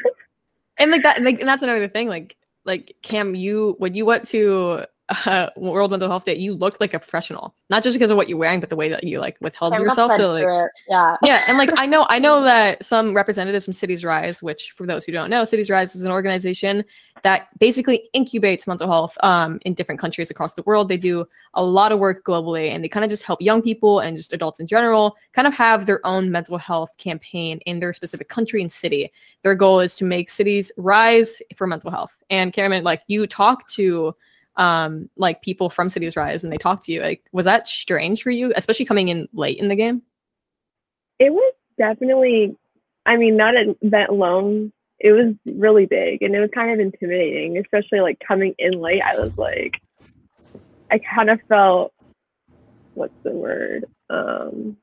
and like that, and, like, and that's another thing. Like, like Cam, you when you went to uh, World Mental Health Day, you looked like a professional, not just because of what you're wearing, but the way that you like withheld I'm yourself. So like, yeah, yeah, and like I know, I know that some representatives from Cities Rise, which for those who don't know, Cities Rise is an organization that basically incubates mental health um, in different countries across the world. They do a lot of work globally, and they kind of just help young people and just adults in general kind of have their own mental health campaign in their specific country and city. Their goal is to make cities rise for mental health. And Cameron, like you talk to um, like people from Cities Rise and they talk to you. Like, was that strange for you, especially coming in late in the game? It was definitely, I mean, not an event alone. It was really big and it was kind of intimidating, especially like coming in late. I was like, I kind of felt, what's the word? Um,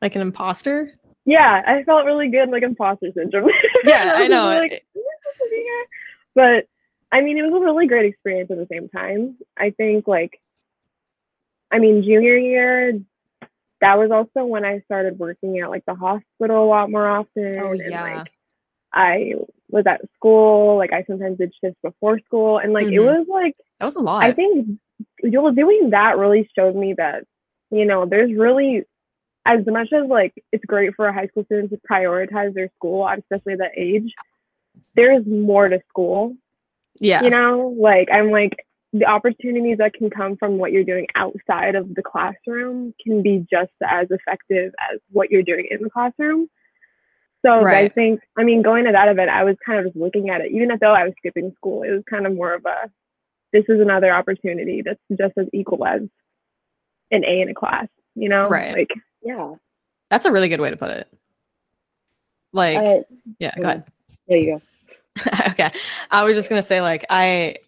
like an imposter? Yeah, I felt really good, like imposter syndrome. Yeah, I, I know. Like, but I mean, it was a really great experience at the same time. I think like, I mean, junior year, that was also when I started working at like the hospital a lot more often. Oh, yeah. And, like, I was at school, like I sometimes did shifts before school, and like mm-hmm. it was like that was a lot. I think doing that really showed me that, you know, there's really, as much as like it's great for a high school student to prioritize their school, especially at that age, there's more to school. Yeah, you know, like I'm like the opportunities that can come from what you're doing outside of the classroom can be just as effective as what you're doing in the classroom. So right. I think, I mean, going to that event, I was kind of just looking at it, even though I was skipping school, it was kind of more of a, this is another opportunity that's just as equal as an A in a class, you know? Right. Like, yeah. That's a really good way to put it. Like, uh, yeah, go ahead. There you go. Okay. I was just going to say, like, I,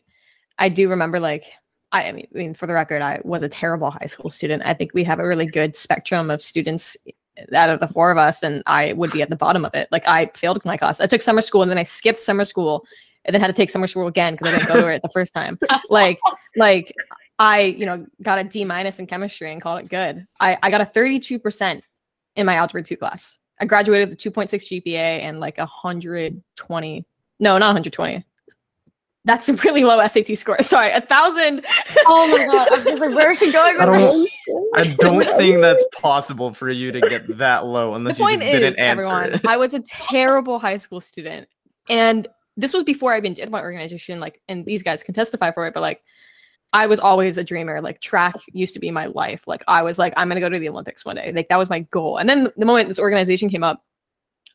I do remember, like, I, I mean, for the record, I was a terrible high school student. I think we have a really good spectrum of students out of the four of us, and I would be at the bottom of it. Like, I failed my class. I took summer school, and then I skipped summer school, and then had to take summer school again because I didn't go to it the first time. Like, like I, you know, got a D minus in chemistry and called it good. I, I got a thirty-two percent in my Algebra two class. I graduated with a two point six G P A and, like, one hundred twenty. No, not one hundred twenty. That's a really low S A T score. Sorry, a thousand. Oh my God. I'm just like, where is she going with that? I don't think that's possible for you to get that low unless you just is, didn't answer everyone, it. I was a terrible high school student. And this was before I even did my organization, like, and these guys can testify for it, but like, I was always a dreamer. Like, track used to be my life. Like, I was like, I'm going to go to the Olympics one day. Like, that was my goal. And then the moment this organization came up,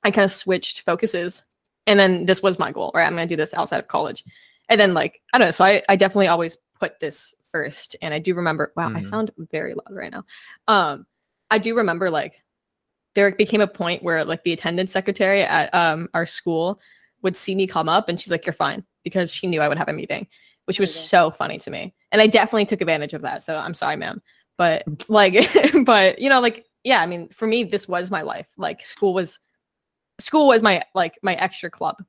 I kind of switched focuses. And then this was my goal, right? I'm going to do this outside of college. And then, like, I don't know. So I, I definitely always put this first. And I do remember, wow, mm. I sound very loud right now. Um, I do remember, like, there became a point where, like, the attendance secretary at um our school would see me come up and she's like, you're fine, because she knew I would have a meeting, which was so funny to me. And I definitely took advantage of that. So I'm sorry, ma'am. But like, but you know, like, yeah, I mean, for me, this was my life. Like, school was, school was my, like, my extra club.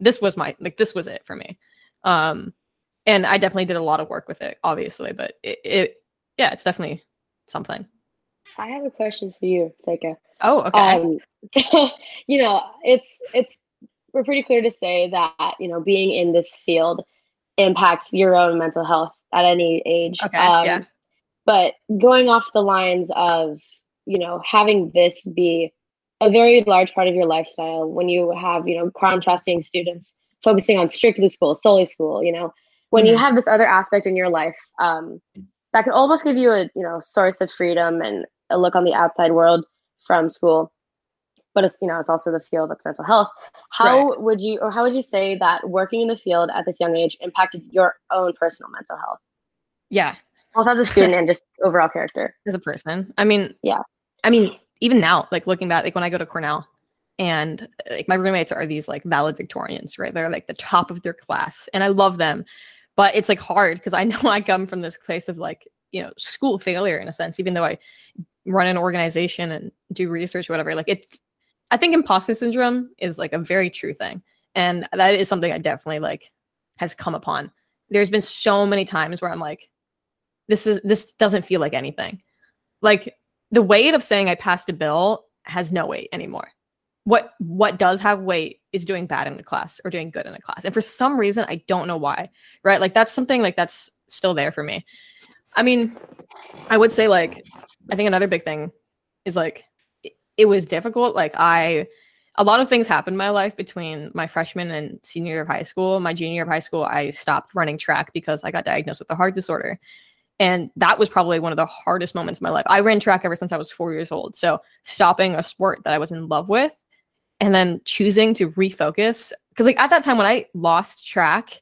This was my, like, this was it for me. Um, and I definitely did a lot of work with it, obviously, but it, it yeah, it's definitely something. I have a question for you, Seika. Oh, okay. Um, so, you know, it's, it's, we're pretty clear to say that, you know, being in this field impacts your own mental health at any age. Okay, um, yeah. But going off the lines of, you know, having this be a very large part of your lifestyle when you have, you know, contrasting students focusing on strictly school, solely school, you know, when mm-hmm. you have this other aspect in your life um, that can almost give you a, you know, source of freedom and a look on the outside world from school. But it's, you know, it's also the field that's mental health. How right. would you, or how would you say that working in the field at this young age impacted your own personal mental health? Yeah. Both as a student and just overall character. As a person. I mean, yeah. I mean, even now, like looking back, like when I go to Cornell and like my roommates are these like valedictorians, right? They're like the top of their class and I love them, but it's like hard because I know I come from this place of like, you know, school failure in a sense, even though I run an organization and do research or whatever, like it. I think imposter syndrome is like a very true thing. And that is something I definitely like has come upon. There's been so many times where I'm like, this is, this doesn't feel like anything. Like the weight of saying I passed a bill has no weight anymore. What, what does have weight is doing bad in a class or doing good in a class. And for some reason, I don't know why, right? Like that's something like that's still there for me. I mean, I would say like, I think another big thing is like, it was difficult. Like I, a lot of things happened in my life between my freshman and senior year of high school. My junior year of high school, I stopped running track because I got diagnosed with a heart disorder. And that was probably one of the hardest moments in my life. I ran track ever since I was four years old. So stopping a sport that I was in love with and then choosing to refocus. Cause like at that time when I lost track,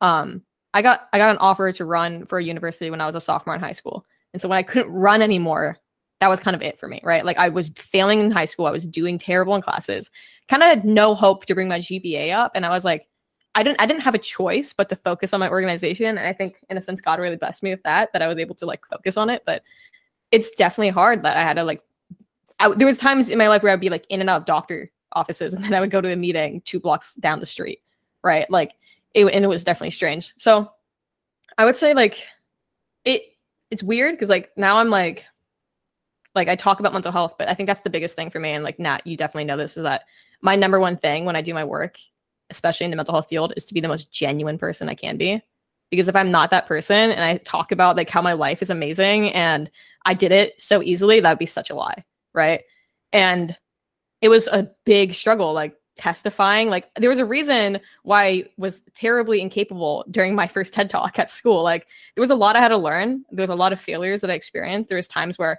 um, I got, I got an offer to run for a university when I was a sophomore in high school. And so when I couldn't run anymore, that was kind of it for me, right? Like I was failing in high school. I was doing terrible in classes, kind of had no hope to bring my G P A up. And I was like, I didn't, I didn't have a choice but to focus on my organization. And I think in a sense, God really blessed me with that, that I was able to like focus on it, but it's definitely hard that I had to like, I, there was times in my life where I'd be like in and out of doctor offices and then I would go to a meeting two blocks down the street, right? Like it, and it was definitely strange. So I would say like, it, it's weird. Cause like now I'm like, like I talk about mental health, but I think that's the biggest thing for me. And like, Nat, you definitely know this is that my number one thing when I do my work, especially in the mental health field, is to be the most genuine person I can be. Because if I'm not that person and I talk about like how my life is amazing and I did it so easily, that'd be such a lie, right? And it was a big struggle, like testifying. Like there was a reason why I was terribly incapable during my first TED Talk at school. Like there was a lot I had to learn. There was a lot of failures that I experienced. There was times where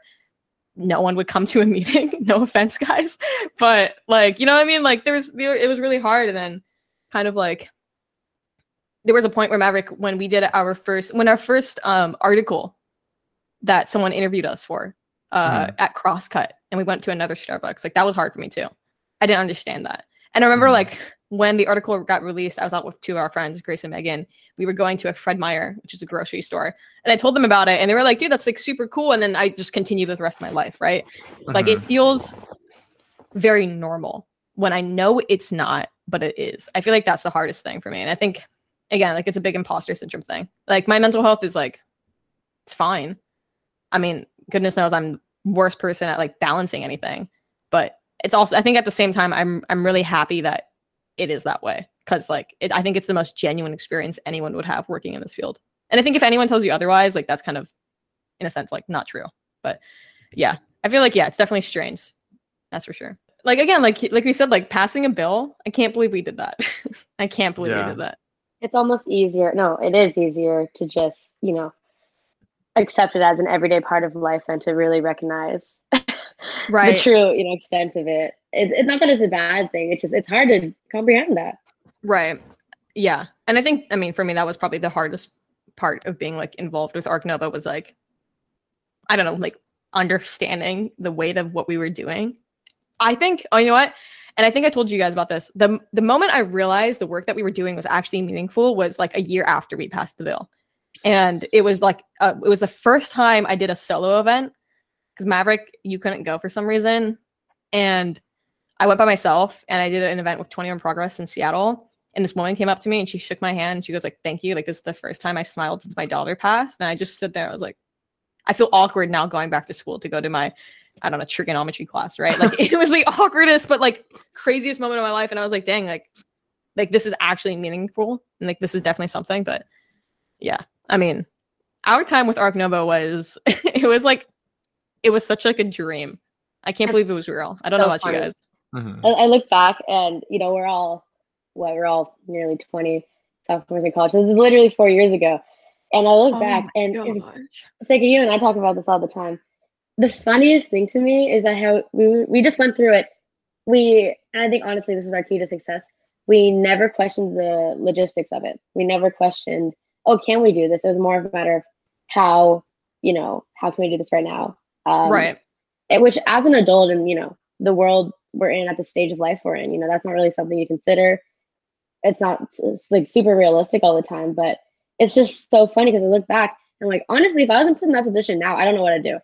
no one would come to a meeting, no offense guys, but like, you know what I mean? Like there was, there, it was really hard. And then kind of like, there was a point where Maverick, when we did our first, when our first um, article that someone interviewed us for uh, mm. at Crosscut and we went to another Starbucks, like that was hard for me too. I didn't understand that. And I remember mm. like when the article got released, I was out with two of our friends, Grace and Megan. We were going to a Fred Meyer, which is a grocery store. And I told them about it. And they were like, dude, that's like super cool. And then I just continued with the rest of my life, right? Mm-hmm. Like it feels very normal when I know it's not, but it is. I feel like that's the hardest thing for me. And I think, again, like it's a big imposter syndrome thing. Like my mental health is like, it's fine. I mean, goodness knows I'm the worst person at like balancing anything. But it's also, I think at the same time, I'm I'm really happy that it is that way. Because like it, I think it's the most genuine experience anyone would have working in this field. And I think if anyone tells you otherwise, like that's kind of, in a sense, like not true. But yeah, I feel like, yeah, it's definitely strains. That's for sure. Like, again, like, like we said, like passing a bill. I can't believe we did that. I can't believe yeah. we did that. It's almost easier. No, it is easier to just, you know, accept it as an everyday part of life than to really recognize right. the true, you know, extent of it. It's, it's not that it's a bad thing. It's just, it's hard to comprehend that. Right. Yeah. And I think, I mean, for me, that was probably the hardest part of being like involved with Archnova was like, I don't know, like understanding the weight of what we were doing. I think, oh, you know what? And I think I told you guys about this. The the moment I realized the work that we were doing was actually meaningful was like a year after we passed the bill. And it was like, uh, it was the first time I did a solo event because Maverick, you couldn't go for some reason. And I went by myself and I did an event with twenty-one Progress in Seattle. And this woman came up to me and she shook my hand. And she goes like, thank you. Like, this is the first time I smiled since my daughter passed. And I just stood there. I was like, I feel awkward now going back to school to go to my, I don't know, trigonometry class, right? Like it was the awkwardest, but like craziest moment of my life. And I was like, dang, like, like this is actually meaningful. And like, this is definitely something, but yeah. I mean, our time with Archnova was, it was like, it was such like a dream. I can't That's believe it was real. I don't so know about funny. You guys. Mm-hmm. I, I look back and, you know, we're all, well, we're all nearly twenty sophomores in college. So this is literally four years ago. And I look oh back and it was, like you and I talk about this all the time. The funniest thing to me is that how we we just went through it. We, and I think honestly, this is our key to success. We never questioned the logistics of it. We never questioned, oh, can we do this? It was more of a matter of how, you know, how can we do this right now? Um, right. It, which as an adult and, you know, the world we're in at the stage of life we're in, you know, that's not really something you consider. It's not it's like super realistic all the time, but it's just so funny because I look back and I'm like, honestly, if I wasn't put in that position now, I don't know what I'd do.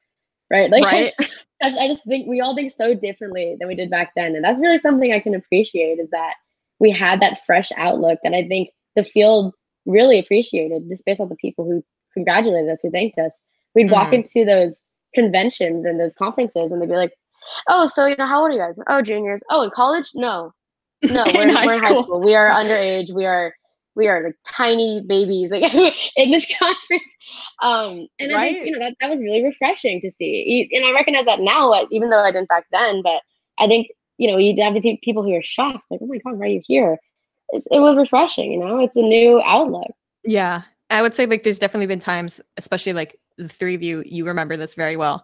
Right. Like, right. I just think we all think so differently than we did back then. And that's really something I can appreciate is that we had that fresh outlook that I think the field really appreciated just based on the people who congratulated us, who thanked us. We'd walk mm. into those conventions and those conferences and they'd be like, oh, so, you know, how old are you guys? Oh, juniors. Oh, in college? No, no, we're in high, we're in high school. We are underage. We are we are like tiny babies like in this conference. Um, and right. I think, you know, that, that was really refreshing to see. And I recognize that now, even though I didn't back then, but I think, you know, you'd have the people who are shocked, like, oh my God, why are you here? It's, it was refreshing, you know, it's a new outlook. Yeah. I would say like, there's definitely been times, especially like the three of you, you remember this very well.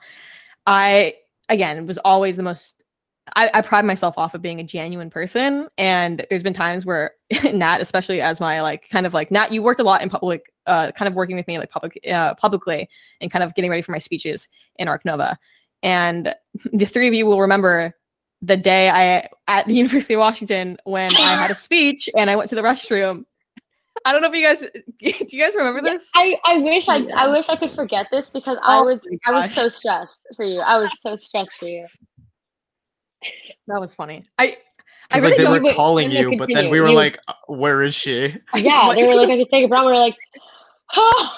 I, again, was always the most, I, I pride myself off of being a genuine person. And there's been times where Nat, especially as my like, kind of like, Nat, you worked a lot in public, uh, kind of working with me like public, uh, publicly and kind of getting ready for my speeches in Archnova. And the three of you will remember the day I, at the University of Washington, when I had a speech and I went to the restroom. I don't know if you guys, do you guys remember this? Yeah, I, I wish I I wish I could forget this because oh I was I was so stressed for you. I was so stressed for you. That was funny. I, I really like they were wait, calling you, but then we were you, like, where is she? Yeah, they were like, I could take a Brown. We were like, oh.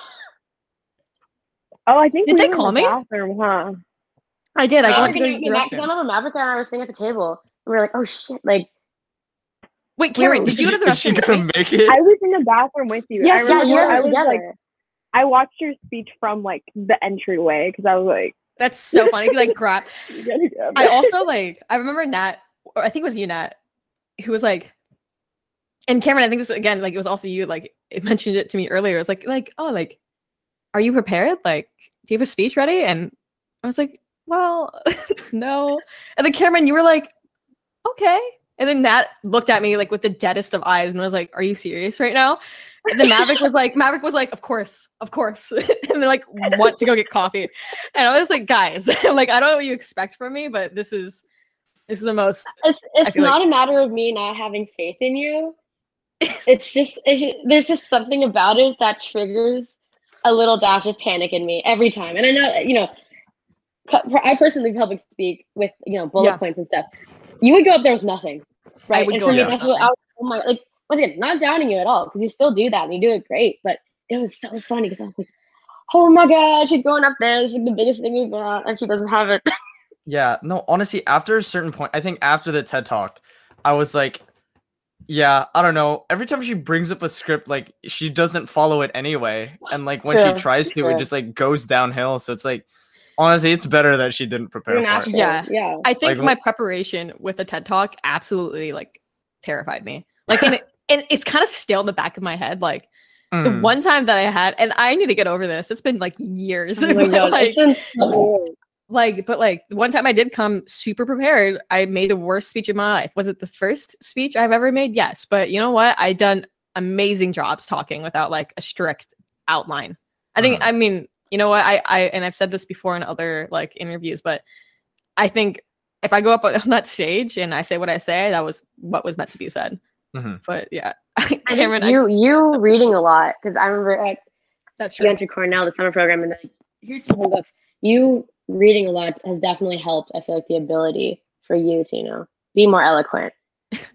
Oh, I think did we they call me? Bathroom, huh? I did. I got to go to the bathroom. Because I remember Maverick and I were sitting at the table. We were like, oh shit, like. Wait, Karen, did you go to the restroom? Is she gonna make it? I was in the bathroom with you. Yes, I yeah, you were together. Like, I watched your speech from like the entryway because I was like, "That's so funny." Like, crap. I also like. I remember Nat, or I think it was you, Nat, who was like, and Cameron. I think this again, like, it was also you. Like, it mentioned it to me earlier. It was like, like, oh, like, are you prepared? Like, do you have a speech ready? And I was like, well, no. And then Cameron, you were like, okay. And then Nat looked at me like with the deadest of eyes and was like, are you serious right now? And then Maverick was like, Maverick was like, of course, of course. And they're like, want to go get coffee. And I was like, guys, I'm like, I don't know what you expect from me, but this is, this is the most. It's, it's not like, a matter of me not having faith in you. It's just, it's just, there's just something about it that triggers a little dash of panic in me every time. And I know, you know, I personally public speak with, you know, bullet yeah. points and stuff. You would go up there with nothing. Right. I would and go for me, that's what I was, oh my, like, once again, not downing you at all, because you still do that and you do it great. But it was so funny because I was like, oh my God, she's going up there. It's like the biggest thing we've got, and she doesn't have it. Yeah. No, honestly, after a certain point, I think after the TED Talk, I was like, yeah, I don't know. Every time she brings up a script, like, she doesn't follow it anyway. And like when true, she tries to, true. It just like goes downhill. So it's like, Honestly, it's better that she didn't prepare for it. Yeah. yeah. I think like, my preparation with a TED Talk absolutely like terrified me. Like, and, it, and it's kind of still in the back of my head. Like mm. the one time that I had, and I need to get over this. It's been like years. Oh my God, like, it sounds so old. Like, but like the one time I did come super prepared, I made the worst speech of my life. Was it the first speech I've ever made? Yes. But you know what? I done amazing jobs talking without like a strict outline. I think, uh-huh. I mean, you know what, I, I and I've said this before in other like interviews, but I think if I go up on that stage and I say what I say, that was what was meant to be said. Mm-hmm. But yeah, Cameron, you I, you reading a lot because I remember at that's true. You entered Cornell the summer program and like here's some books. You reading a lot has definitely helped. I feel like the ability for you to you know be more eloquent.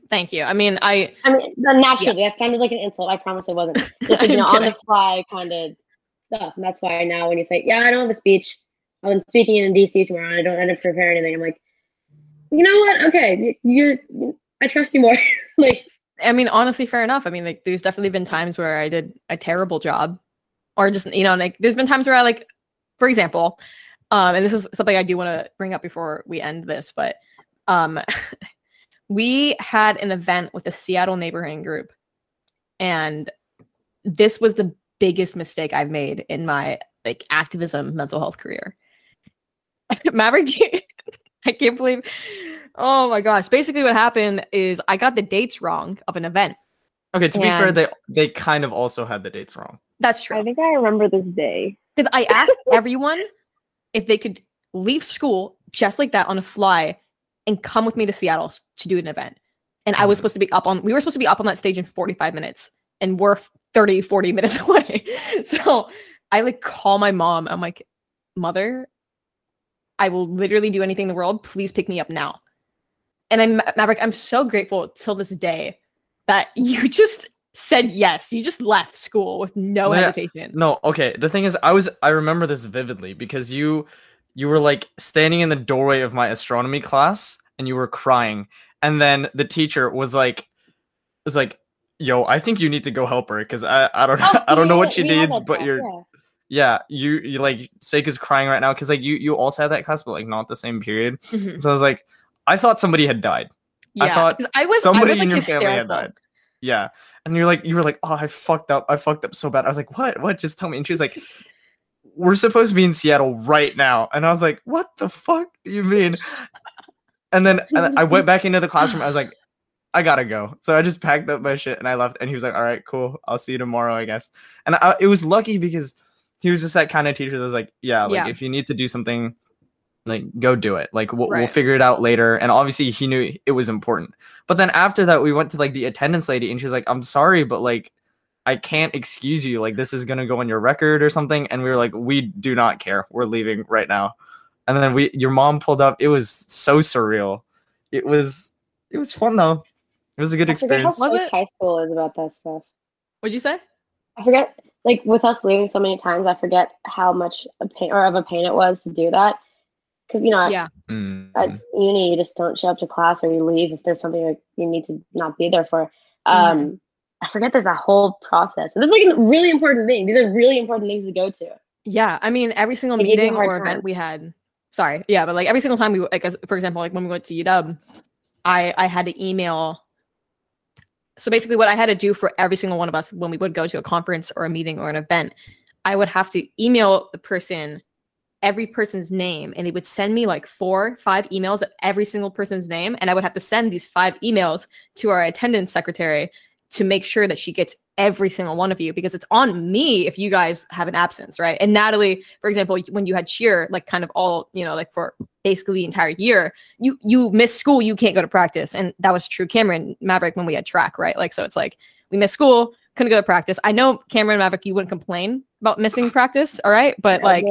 Thank you. I mean, I I mean naturally yeah. that sounded like an insult. I promise it wasn't. Just like, you know, kidding. On the fly kind of stuff. And that's why now when you say, yeah, I don't have a speech. I'm speaking in D C tomorrow and I don't end up preparing anything. I'm like, you know what? Okay. You're, you're I trust you more. Like, I mean, honestly, fair enough. I mean, like there's definitely been times where I did a terrible job or just, you know, like there's been times where I like, for example, um, and this is something I do want to bring up before we end this, but um, we had an event with a Seattle neighboring group and this was the biggest mistake I've made in my like activism mental health career. Maverick, I can't believe, oh my gosh. Basically what happened is I got the dates wrong of an event. Okay, to and be fair, they they kind of also had the dates wrong. That's true. I think I remember this day. Because I asked everyone if they could leave school just like that on a fly and come with me to Seattle to do an event. And I was supposed to be up on, we were supposed to be up on that stage in forty-five minutes and we're thirty, forty minutes away. So I like call my mom. I'm like, mother, I will literally do anything in the world. Please pick me up now. And I'm Maverick, I'm so grateful till this day that you just said yes. You just left school with no yeah, hesitation. No. Okay. The thing is I was, I remember this vividly because you, you were like standing in the doorway of my astronomy class and you were crying. And then the teacher was like, was like, yo, I think you need to go help her because I, I don't know oh, I don't know what she needs, but class, you're yeah. yeah, you you like Seika's crying right now because like you you also had that class, but like not the same period. Mm-hmm. So I was like, I thought somebody had died. Yeah, I thought I was, somebody I was, like, in your hysterical. Family had died. Yeah. And you're like you were like, oh, I fucked up. I fucked up so bad. I was like, what? What? Just tell me. And she was like, we're supposed to be in Seattle right now. And I was like, what the fuck do you mean? And then and I went back into the classroom. I was like, I gotta go. So I just packed up my shit and I left. And he was like, all right, cool. I'll see you tomorrow, I guess. And I, it was lucky because he was just that kind of teacher that was like, yeah, like yeah. if you need to do something, like go do it. Like we'll, right. we'll figure it out later. And obviously he knew it was important. But then after that, we went to like the attendance lady and she was like, I'm sorry, but like, I can't excuse you. Like this is going to go on your record or something. And we were like, we do not care. We're leaving right now. And then we, your mom pulled up. It was so surreal. It was, it was fun though. It was a good I experience. How was it? High school is about that stuff. What'd you say? I forget. Like with us leaving so many times, I forget how much a pain or of a pain it was to do that. Because you know, yeah. at, mm. at uni, you just don't show up to class or you leave if there's something like you need to not be there for. Um, mm. I forget there's that whole process. And this is like a really important thing. These are really important things to go to. Yeah, I mean, every single it meeting or time. event we had. Sorry, yeah, but like every single time we, like as, for example, like when we went to U W, I I had to email. So basically what I had to do for every single one of us when we would go to a conference or a meeting or an event, I would have to email the person, every person's name, and they would send me like four, five emails of every single person's name. And I would have to send these five emails to our attendance secretary to make sure that she gets every single one of you because it's on me if you guys have an absence, right? And Natalie, for example, when you had cheer, like kind of all, you know, like for basically the entire year, you you miss school, you can't go to practice. And that was true, Cameron, Maverick, when we had track, right? Like, so it's like, we missed school, couldn't go to practice. I know, Cameron, Maverick, you wouldn't complain about missing practice, all right? But like,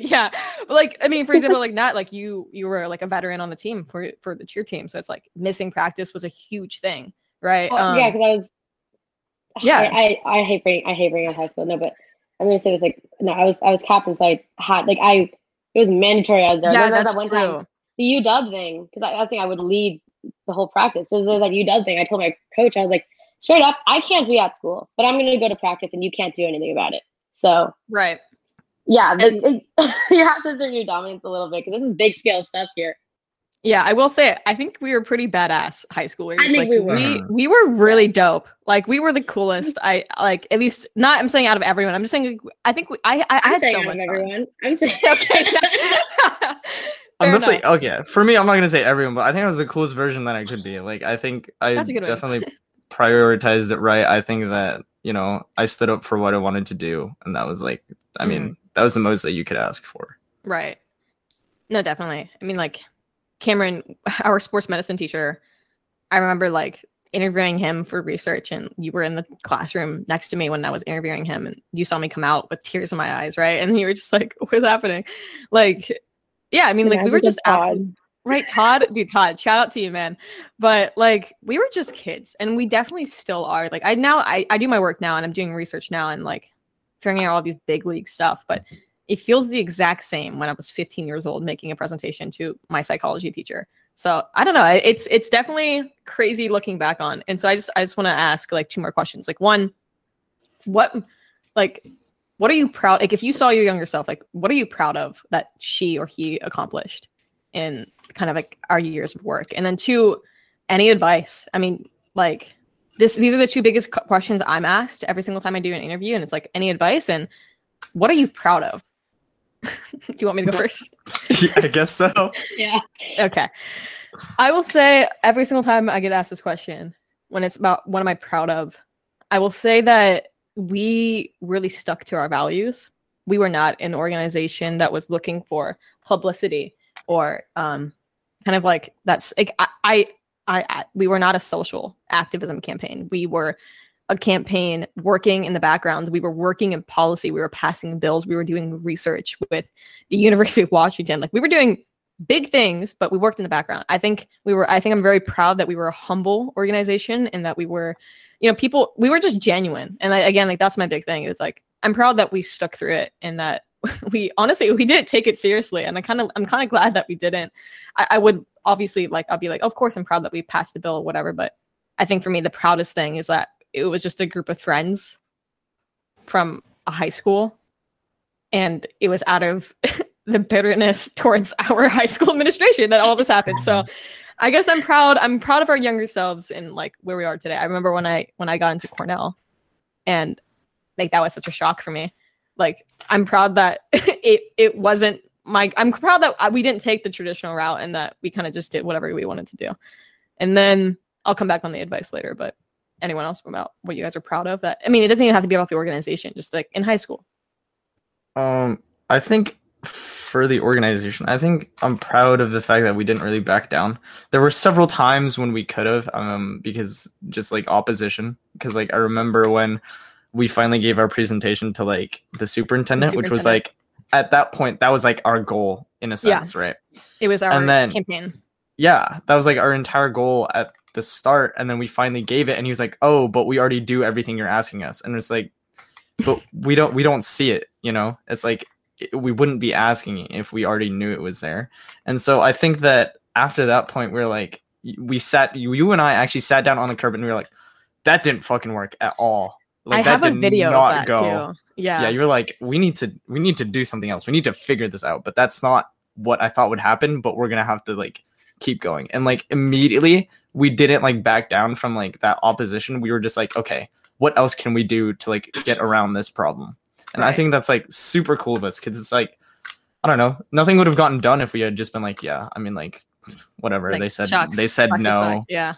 yeah, but like, I mean, for example, like Nat, like you you were like a veteran on the team for, for the cheer team. So it's like missing practice was a huge thing, right? Um, yeah, because I was, Yeah, I, I, I hate bringing I hate bringing up high school. No, but I'm gonna say this like no, I was I was captain, so I had like I it was mandatory. I was there. Yeah, I that's that one true. Time the U W thing because I, I think I would lead the whole practice. So there's that U W thing. I told my coach, I was like, straight up, I can't be at school, but I'm gonna go to practice, and you can't do anything about it. So right, yeah, it, it, you have to assert your dominance a little bit because this is big scale stuff here. Yeah, I will say it. I think we were pretty badass high schoolers. I think like, we were. We, we were really dope. Like we were the coolest. I like at least not. I'm saying out of everyone. I'm just saying. I think we, I. I, I had saying so out much of everyone. Fun. I'm saying okay. I'm definitely okay. For me, I'm not gonna say everyone, but I think I was the coolest version that I could be. Like I think I definitely prioritized it right. I think that you know I stood up for what I wanted to do, and that was like I mm-hmm. mean that was the most that you could ask for. Right. No, definitely. I mean, like. Cameron, our sports medicine teacher, I remember like interviewing him for research and you were in the classroom next to me when I was interviewing him and you saw me come out with tears in my eyes, right? And you were just like, what's happening? Like, yeah, I mean, like yeah, we were just absolutely, right, Todd, dude, Todd, shout out to you, man. But like we were just kids and we definitely still are. Like I now, I, I do my work now and I'm doing research now and like figuring out all these big league stuff, but it feels the exact same when I was fifteen years old making a presentation to my psychology teacher. So I don't know. It's it's definitely crazy looking back on. And so I just I just want to ask like two more questions. Like one, what like what are you proud? Like if you saw your younger self, like what are you proud of that she or he accomplished in kind of like our years of work? And then two, any advice? I mean, like this. These are the two biggest questions I'm asked every single time I do an interview. And it's like any advice and what are you proud of? Do you want me to go first? Yeah, I guess so. Yeah. Okay. I will say every single time I get asked this question, when it's about what am I proud of, I will say that we really stuck to our values. We were not an organization that was looking for publicity or um, kind of like that's like I, I, I, we were not a social activism campaign. We were a campaign working in the background. We were working in policy. We were passing bills. We were doing research with the University of Washington. Like we were doing big things, but we worked in the background. I think we were, I think I'm very proud that we were a humble organization and that we were, you know, people, we were just genuine. And I, again, like that's my big thing. It was like, I'm proud that we stuck through it and that we honestly, we didn't take it seriously. And I kind of, I'm kind of glad that we didn't. I, I would obviously like, I'll be like, oh, of course I'm proud that we passed the bill or whatever. But I think for me, the proudest thing is that it was just a group of friends from a high school. And it was out of the bitterness towards our high school administration that all this happened. So I guess I'm proud. I'm proud of our younger selves and like where we are today. I remember when I, when I got into Cornell and like, that was such a shock for me. Like I'm proud that it, it wasn't my, I'm proud that we didn't take the traditional route and that we kind of just did whatever we wanted to do. And then I'll come back on the advice later, but anyone else about what you guys are proud of? That I mean, it doesn't even have to be about the organization, just like in high school. Um, I think for the organization, I think I'm proud of the fact that we didn't really back down. There were several times when we could have, um, because just like opposition. Because like I remember when we finally gave our presentation to like the superintendent, the superintendent. which was like at that point that was like our goal in a sense, yeah. right? It was our and then, campaign. Yeah, that was like our entire goal at the start, and then we finally gave it and he was like, oh, but we already do everything you're asking us. And it's like, but we don't we don't see it, you know? It's like it, we wouldn't be asking if we already knew it was there. And so I think that after that point we're like, we sat you, you and I actually sat down on the curb and we were like, that didn't fucking work at all. Like I that have did a video not of that go too. Yeah yeah you're like, we need to we need to do something else. We need to figure this out, but that's not what I thought would happen, but we're gonna have to like keep going. And like immediately we didn't like back down from like that opposition. We were just like, okay, what else can we do to like get around this problem? And right. I think that's like super cool of us because it's like, I don't know, nothing would have gotten done if we had just been like, yeah, I mean like whatever like, they said shucks, they said no. Yeah. Right?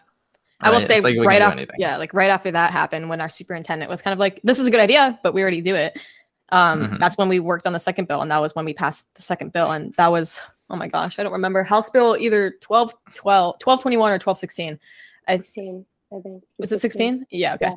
I will say like right after yeah, like right after that happened when our superintendent was kind of like, this is a good idea, but we already do it. Um, mm-hmm. That's when we worked on the second bill and that was when we passed the second bill and that was oh my gosh, I don't remember. House Bill either twelve twelve, twelve twenty-one or twelve sixteen. I, sixteen, I think. Was it sixteen? Yeah, okay. Yeah.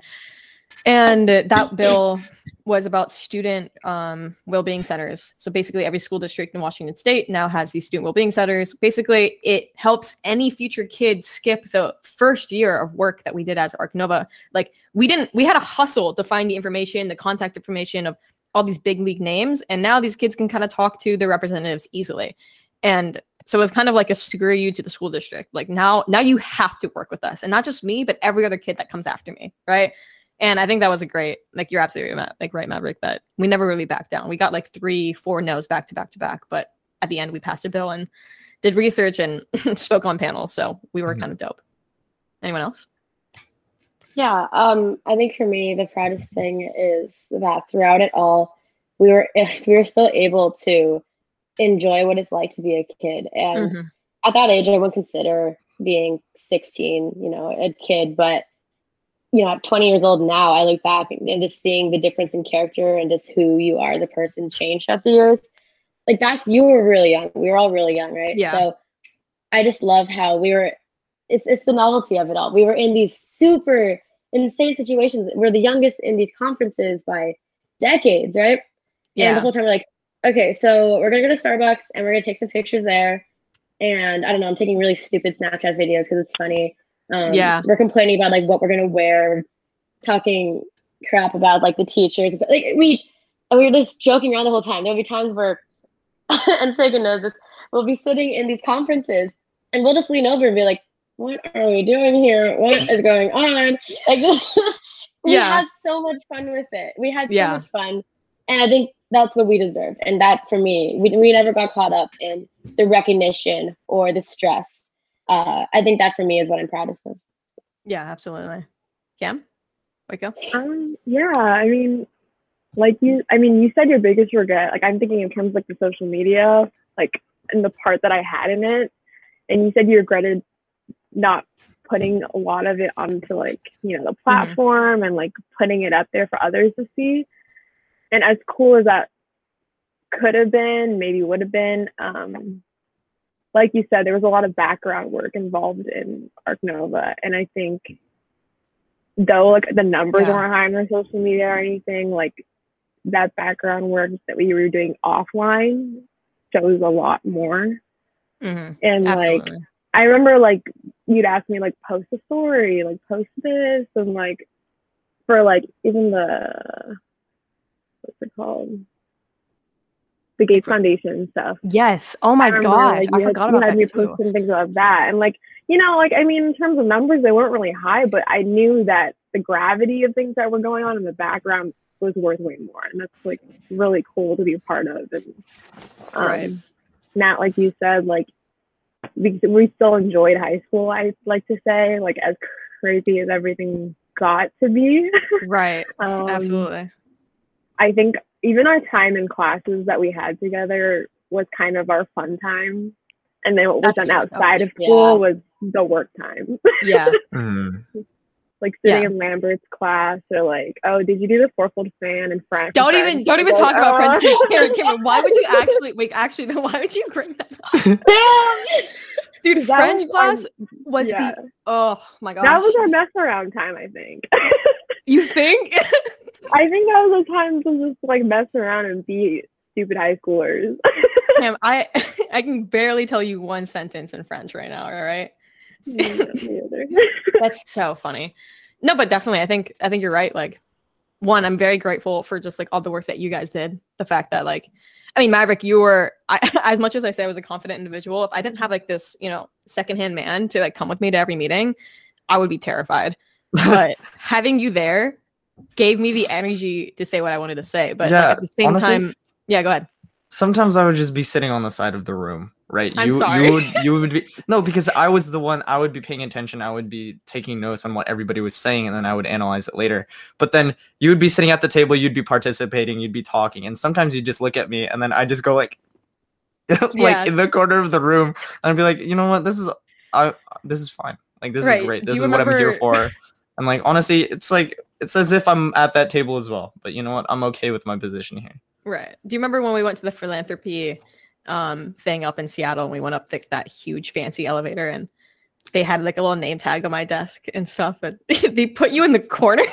And that bill was about student um, well-being centers. So basically every school district in Washington State now has these student well-being centers. Basically it helps any future kid skip the first year of work that we did as Archnova. Like we didn't, we had to hustle to find the information, the contact information of all these big league names. And now these kids can kind of talk to their representatives easily. And so it was kind of like a screw you to the school district. Like now, now you have to work with us and not just me, but every other kid that comes after me. Right. And I think that was a great, like, you're absolutely right, like, right, Maverick, that we never really backed down. We got like three, four no's back to back to back. But at the end, we passed a bill and did research and spoke on panels. So we were mm-hmm. kind of dope. Anyone else? Yeah, um, I think for me, the proudest thing is that throughout it all, we were we were still able to enjoy what it's like to be a kid. And mm-hmm. at that age, I wouldn't consider being sixteen, you know, a kid. But, you know, at twenty years old now, I look back and just seeing the difference in character and just who you are as a person changed throughout the years. Like, that's, you were really young. We were all really young, right? Yeah. So I just love how we were, it's it's the novelty of it all. We were in these super insane situations. We're the youngest in these conferences by decades, right? Yeah. And the whole time we're like, okay, so we're going to go to Starbucks and we're going to take some pictures there. And I don't know, I'm taking really stupid Snapchat videos because it's funny. Um, yeah. We're complaining about like what we're going to wear, talking crap about like the teachers. Like we, and we were just joking around the whole time. There'll be times where, and Seika knows this, we'll be sitting in these conferences and we'll just lean over and be like, what are we doing here? What is going on? Like this is, we yeah. had so much fun with it. We had so yeah. much fun. And I think that's what we deserved. And that, for me, we we never got caught up in the recognition or the stress. Uh, I think that, for me, is what I'm proudest of. Yeah, absolutely. Cam? Wake up. Um, yeah, I mean, like you, I mean, you said your biggest regret. Like, I'm thinking in terms of, like, the social media, like, and the part that I had in it. And you said you regretted not putting a lot of it onto, like, you know, the platform mm-hmm. and, like, putting it up there for others to see. And as cool as that could have been, maybe would have been, um, like you said, there was a lot of background work involved in Archnova. And I think, though, like, the numbers yeah. weren't high on our social media or anything, like, that background work that we were doing offline shows a lot more. Mm-hmm. And, Absolutely. like, I remember, like, you'd ask me, like, post a story, like, post this. And, like, for, like, even the... what's it called? The Gates Foundation stuff. Yes. Oh my I remember, God. Like, I had, forgot about that. You had me posting things about that. And like, you know, like, I mean, in terms of numbers, they weren't really high, but I knew that the gravity of things that were going on in the background was worth way more. And that's like really cool to be a part of. And um, right. Nat, like you said, like, we, we still enjoyed high school, I like to say, like, as crazy as everything got to be. Right. um, Absolutely. I think even our time in classes that we had together was kind of our fun time. And then what was done outside of school yeah. was the work time. Yeah. mm. Like sitting yeah. in Lambert's class or like, oh, did you do the fourfold fan in French? Don't even don't even talk about French. Cameron, why would you actually, wait, actually, then why would you bring that up? Dude, that French was class our, was yeah. the, oh my God. That was our mess around time, I think. You think? I think that was the time to just like mess around and be stupid high schoolers. Damn, I I can barely tell you one sentence in French right now. All right, that's so funny. No, but definitely, I think I think you're right. Like, one, I'm very grateful for just like all the work that you guys did. The fact that like, I mean, Maverick, you were I, as much as I say I was a confident individual. If I didn't have like this, you know, secondhand man to like come with me to every meeting, I would be terrified. But having you there gave me the energy to say what I wanted to say. But yeah, like, at the same honestly, time, yeah, go ahead. Sometimes I would just be sitting on the side of the room, right? I'm you, sorry. you would, you would be no, because I was the one. I would be paying attention. I would be taking notes on what everybody was saying, and then I would analyze it later. But then you would be sitting at the table. You'd be participating. You'd be talking, and sometimes you just look at me, and then I just go like, like yeah. in the corner of the room, and I'd be like, you know what, this is, I, this is fine. Like this right. is great. This is remember- what I'm here for. And like honestly, it's like. It's as if I'm at that table as well, but you know what? I'm okay with my position here. Right. Do you remember when we went to the philanthropy um, thing up in Seattle and we went up the, that huge fancy elevator and they had like a little name tag on my desk and stuff, but they put you in the corner?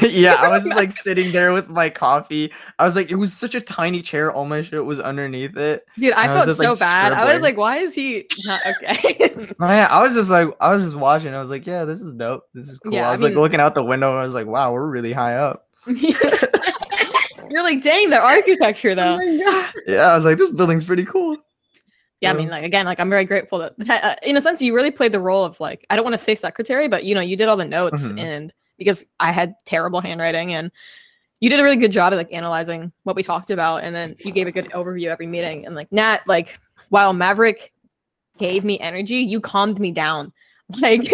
Yeah, I was like sitting there with my coffee. I was like, it was such a tiny chair. All my shit was underneath it. Dude, I, I felt just, so like, bad. Scribbling. I was like, why is he not okay? Man, I was just like, I was just watching. I was like, yeah, this is dope. This is cool. Yeah, I was I mean, like looking out the window. And I was like, wow, we're really high up. You're like, dang, the architecture though. Oh yeah, I was like, this building's pretty cool. Yeah, I mean, like, again, like, I'm very grateful that, uh, in a sense, you really played the role of, like, I don't want to say secretary, but, you know, you did all the notes mm-hmm. and because I had terrible handwriting, and you did a really good job of like analyzing what we talked about. And then you gave a good overview every meeting. And like, Nat, like while Maverick gave me energy, you calmed me down. Like,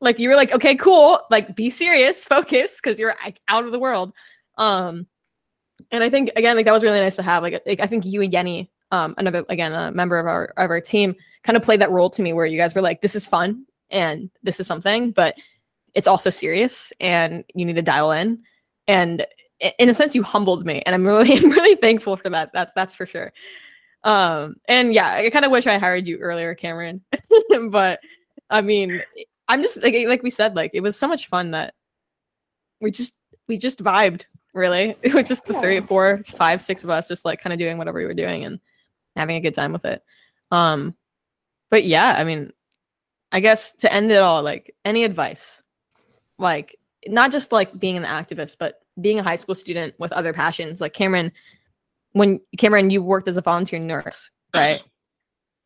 like you were like, okay, cool. Like be serious, focus. Cause you're like, out of the world. Um, and I think again, like that was really nice to have. Like, like I think you and Yenny, um, another, again, a member of our, of our team kind of played that role to me where you guys were like, this is fun and this is something, but it's also serious and you need to dial in. And in a sense, you humbled me, and I'm really, I'm really thankful for that. That's, that's for sure. Um, and yeah, I kind of wish I hired you earlier, Cameron, but I mean, I'm just like, like we said, like, it was so much fun that we just, we just vibed really. It was just the three, four, five, six of us just like kind of doing whatever we were doing and having a good time with it. Um, but yeah, I mean, I guess to end it all, like any advice, like not just like being an activist, but being a high school student with other passions, like Cameron, when Cameron, you worked as a volunteer nurse, right?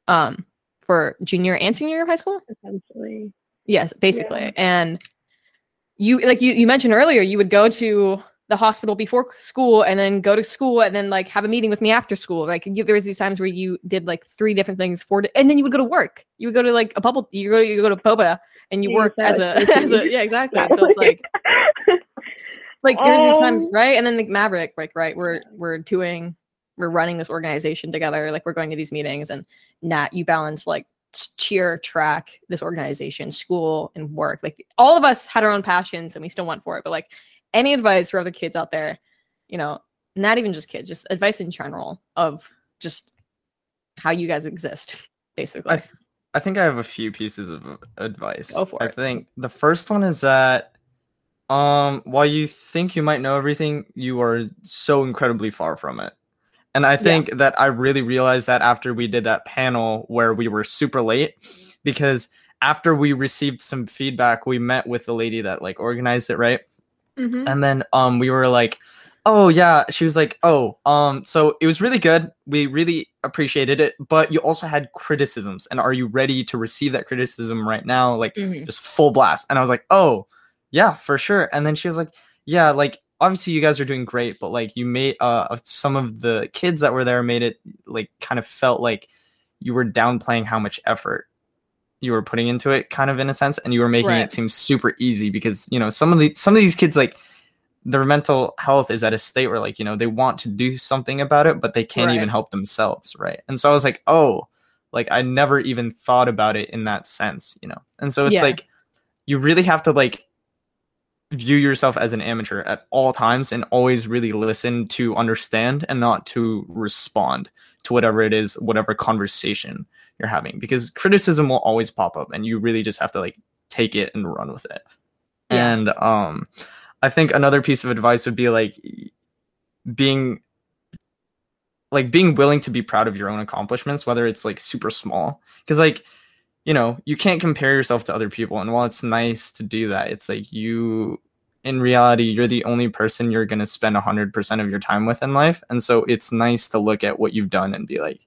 Um, for junior and senior year of high school? Essentially. Yes, basically. Yeah. And you, like you, you mentioned earlier, you would go to the hospital before school and then go to school and then like have a meeting with me after school. Like you, there was these times where you did like three different things for, and then you would go to work. You would go to like a bubble, you go to, you go to Boba and you yeah, worked as a, as a, yeah, exactly. So it's like, like there's these times, right? And then like Maverick, like, right, we're we're doing, we're running this organization together. Like we're going to these meetings, and Nat, you balance like cheer, track, this organization, school, and work. Like all of us had our own passions, and we still went for it. But like any advice for other kids out there, you know, not even just kids, just advice in general of just how you guys exist, basically. I, th- I think I have a few pieces of advice. Go for it. I think the first one is that Um, while you think you might know everything, you are so incredibly far from it. And I think yeah. that I really realized that after we did that panel where we were super late, because after we received some feedback, we met with the lady that like organized it, right? Mm-hmm. And then um, we were like, oh yeah, she was like, oh, um, so it was really good. We really appreciated it, but you also had criticisms, and are you ready to receive that criticism right now? Like mm-hmm. just full blast. And I was like, oh, yeah, for sure. And then she was like, yeah, like obviously you guys are doing great, but like you made uh some of the kids that were there made it like kind of felt like you were downplaying how much effort you were putting into it, kind of in a sense, and you were making right. it seem super easy, because you know some of the some of these kids, like their mental health is at a state where like, you know, they want to do something about it, but they can't right. even help themselves, right? And so I was like, oh, like I never even thought about it in that sense, you know. And so it's yeah. like you really have to like view yourself as an amateur at all times, and always really listen to understand and not to respond to whatever it is, whatever conversation you're having, because criticism will always pop up, and you really just have to like take it and run with it. Yeah. And um, I think another piece of advice would be like being like being willing to be proud of your own accomplishments, whether it's like super small, because like, you know, you can't compare yourself to other people. And while it's nice to do that, it's like you, in reality, you're the only person you're going to spend one hundred percent of your time with in life. And so it's nice to look at what you've done and be like,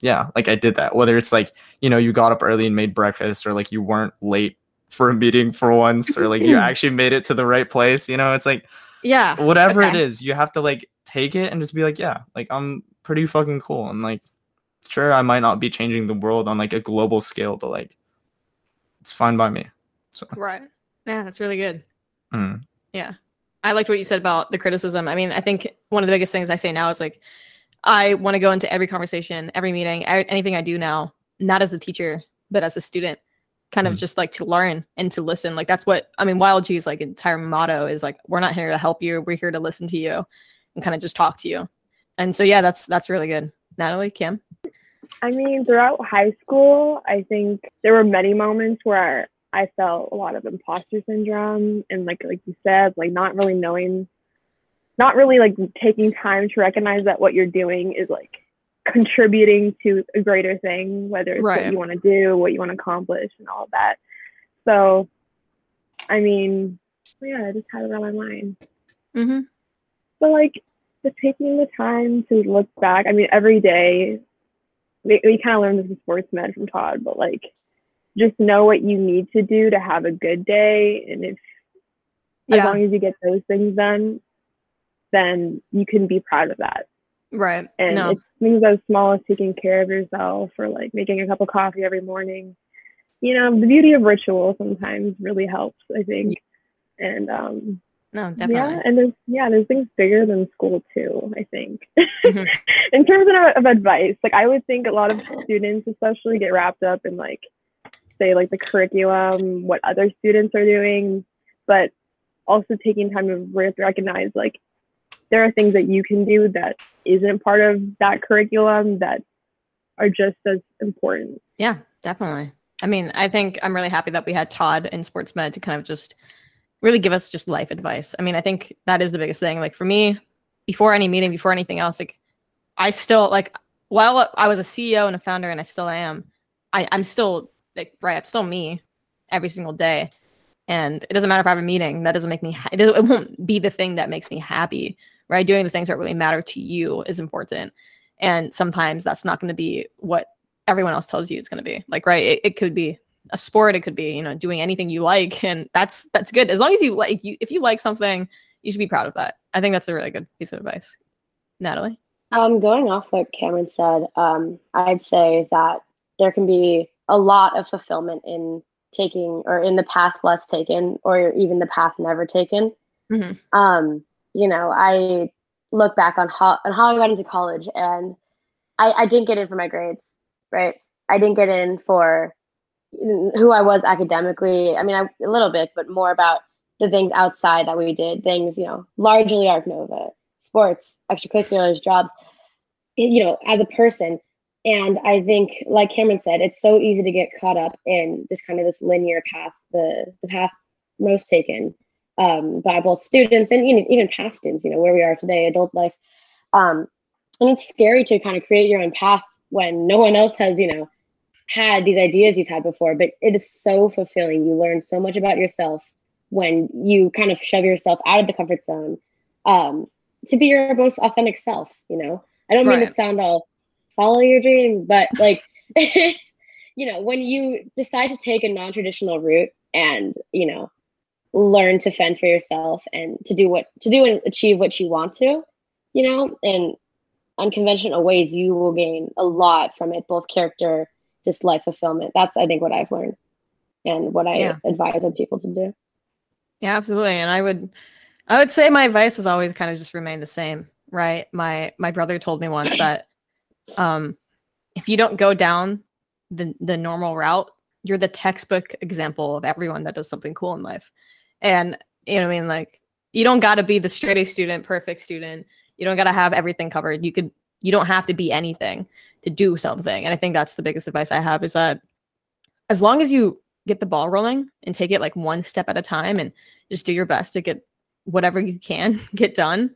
yeah, like I did that. Whether it's like, you know, you got up early and made breakfast, or like you weren't late for a meeting for once, or like you actually made it to the right place. You know, it's like, yeah, whatever okay. it is, you have to like take it and just be like, yeah, like I'm pretty fucking cool. And like, sure, I might not be changing the world on like a global scale, but like it's fine by me. So right. Yeah, that's really good. Mm. Yeah. I liked what you said about the criticism. I mean, I think one of the biggest things I say now is like, I want to go into every conversation, every meeting, anything I do now, not as the teacher, but as a student, kind mm. of just like to learn and to listen. Like that's what, I mean, Y L G's like entire motto is like, we're not here to help you. We're here to listen to you and kind of just talk to you. And so, yeah, that's, that's really good. Natalie, Kim? I mean, throughout high school, I think there were many moments where I felt a lot of imposter syndrome, and like like you said, like not really knowing, not really like taking time to recognize that what you're doing is like contributing to a greater thing, whether it's right. what you want to do, what you want to accomplish, and all of that. So, I mean, yeah, I just had it on my mind. Mm-hmm. But like, just taking the time to look back, I mean, every day, We, we kind of learned this in sports med from Todd, but like, just know what you need to do to have a good day. And if yeah. as long as you get those things done, then you can be proud of that. Right. And no. it's things as small as taking care of yourself or like making a cup of coffee every morning. You know, the beauty of ritual sometimes really helps, I think. And um no, definitely. Yeah, and there's yeah, there's things bigger than school too, I think. Mm-hmm. In terms of, of advice, like I would think a lot of students especially get wrapped up in like say like the curriculum, what other students are doing, but also taking time to recognize like there are things that you can do that isn't part of that curriculum that are just as important. Yeah, definitely. I mean, I think I'm really happy that we had Todd in sports med to kind of just really give us just life advice. I mean, I think that is the biggest thing. Like for me, before any meeting, before anything else, like I still like, while I was a C E O and a founder and I still am, I, I'm still like, right, I'm still me every single day. And it doesn't matter if I have a meeting, that doesn't make me, ha- it, it won't be the thing that makes me happy, right? Doing the things that really matter to you is important. And sometimes that's not going to be what everyone else tells you it's going to be like, right? It, it could be a sport. It could be, you know, doing anything you like. And that's, that's good. As long as you like, you, if you like something, you should be proud of that. I think that's a really good piece of advice. Natalie? Um, going off what Cameron said, um, I'd say that there can be a lot of fulfillment in taking or in the path less taken or even the path never taken. Mm-hmm. Um, you know, I look back on how, on how I got into college and I, I didn't get in for my grades. Right. I didn't get in for who I was academically. I mean, I, a little bit, but more about the things outside that we did, things, you know, largely Archnova, sports, extracurriculars, jobs, you know, as a person. And I think, like Cameron said, it's so easy to get caught up in just kind of this linear path, the, the path most taken um, by both students and even, even past students, you know, where we are today, adult life. Um, and it's scary to kind of create your own path when no one else has, you know, had these ideas you've had before, but it is so fulfilling. You learn so much about yourself when you kind of shove yourself out of the comfort zone um, to be your most authentic self. You know, I don't mean right. to sound all follow your dreams, but like, it's, you know, when you decide to take a non-traditional route and, you know, learn to fend for yourself and to do what to do and achieve what you want to, you know, and unconventional ways, you will gain a lot from it, both character, just life fulfillment. That's, I think, what I've learned and what I yeah. advise other people to do. Yeah, absolutely. And I would, I would say my advice has always kind of just remained the same, right? My, my brother told me once that um, if you don't go down the, the normal route, you're the textbook example of everyone that does something cool in life. And, you know what I mean? Like, you don't got to be the straight A student, perfect student. You don't got to have everything covered. You could, you don't have to be anything to do something. And I think that's the biggest advice I have is that as long as you get the ball rolling and take it like one step at a time and just do your best to get whatever you can get done,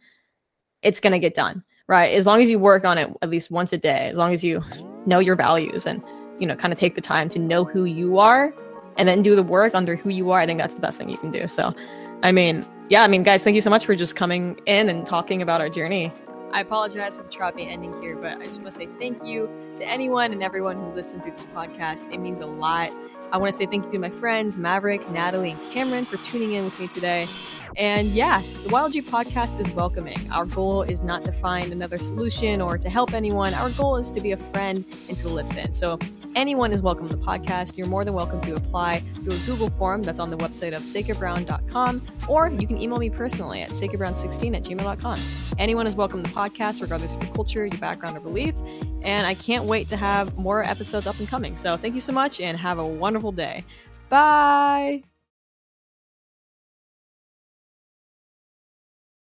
it's going to get done, right? As long as you work on it at least once a day, as long as you know your values and, you know, kind of take the time to know who you are and then do the work under who you are, I think that's the best thing you can do. So, I mean, yeah, I mean, guys, thank you so much for just coming in and talking about our journey. I apologize for the choppy ending here, but I just want to say thank you to anyone and everyone who listened through this podcast. It means a lot. I want to say thank you to my friends, Maverick, Natalie, and Cameron for tuning in with me today. And yeah, the Y L G podcast is welcoming. Our goal is not to find another solution or to help anyone. Our goal is to be a friend and to listen. So anyone is welcome to the podcast. You're more than welcome to apply through a Google form that's on the website of seika brown dot com, or you can email me personally at seika brown sixteen at gmail dot com. Anyone is welcome to the podcast, regardless of your culture, your background, or belief. And I can't wait to have more episodes up and coming. So thank you so much and have a wonderful day. Bye.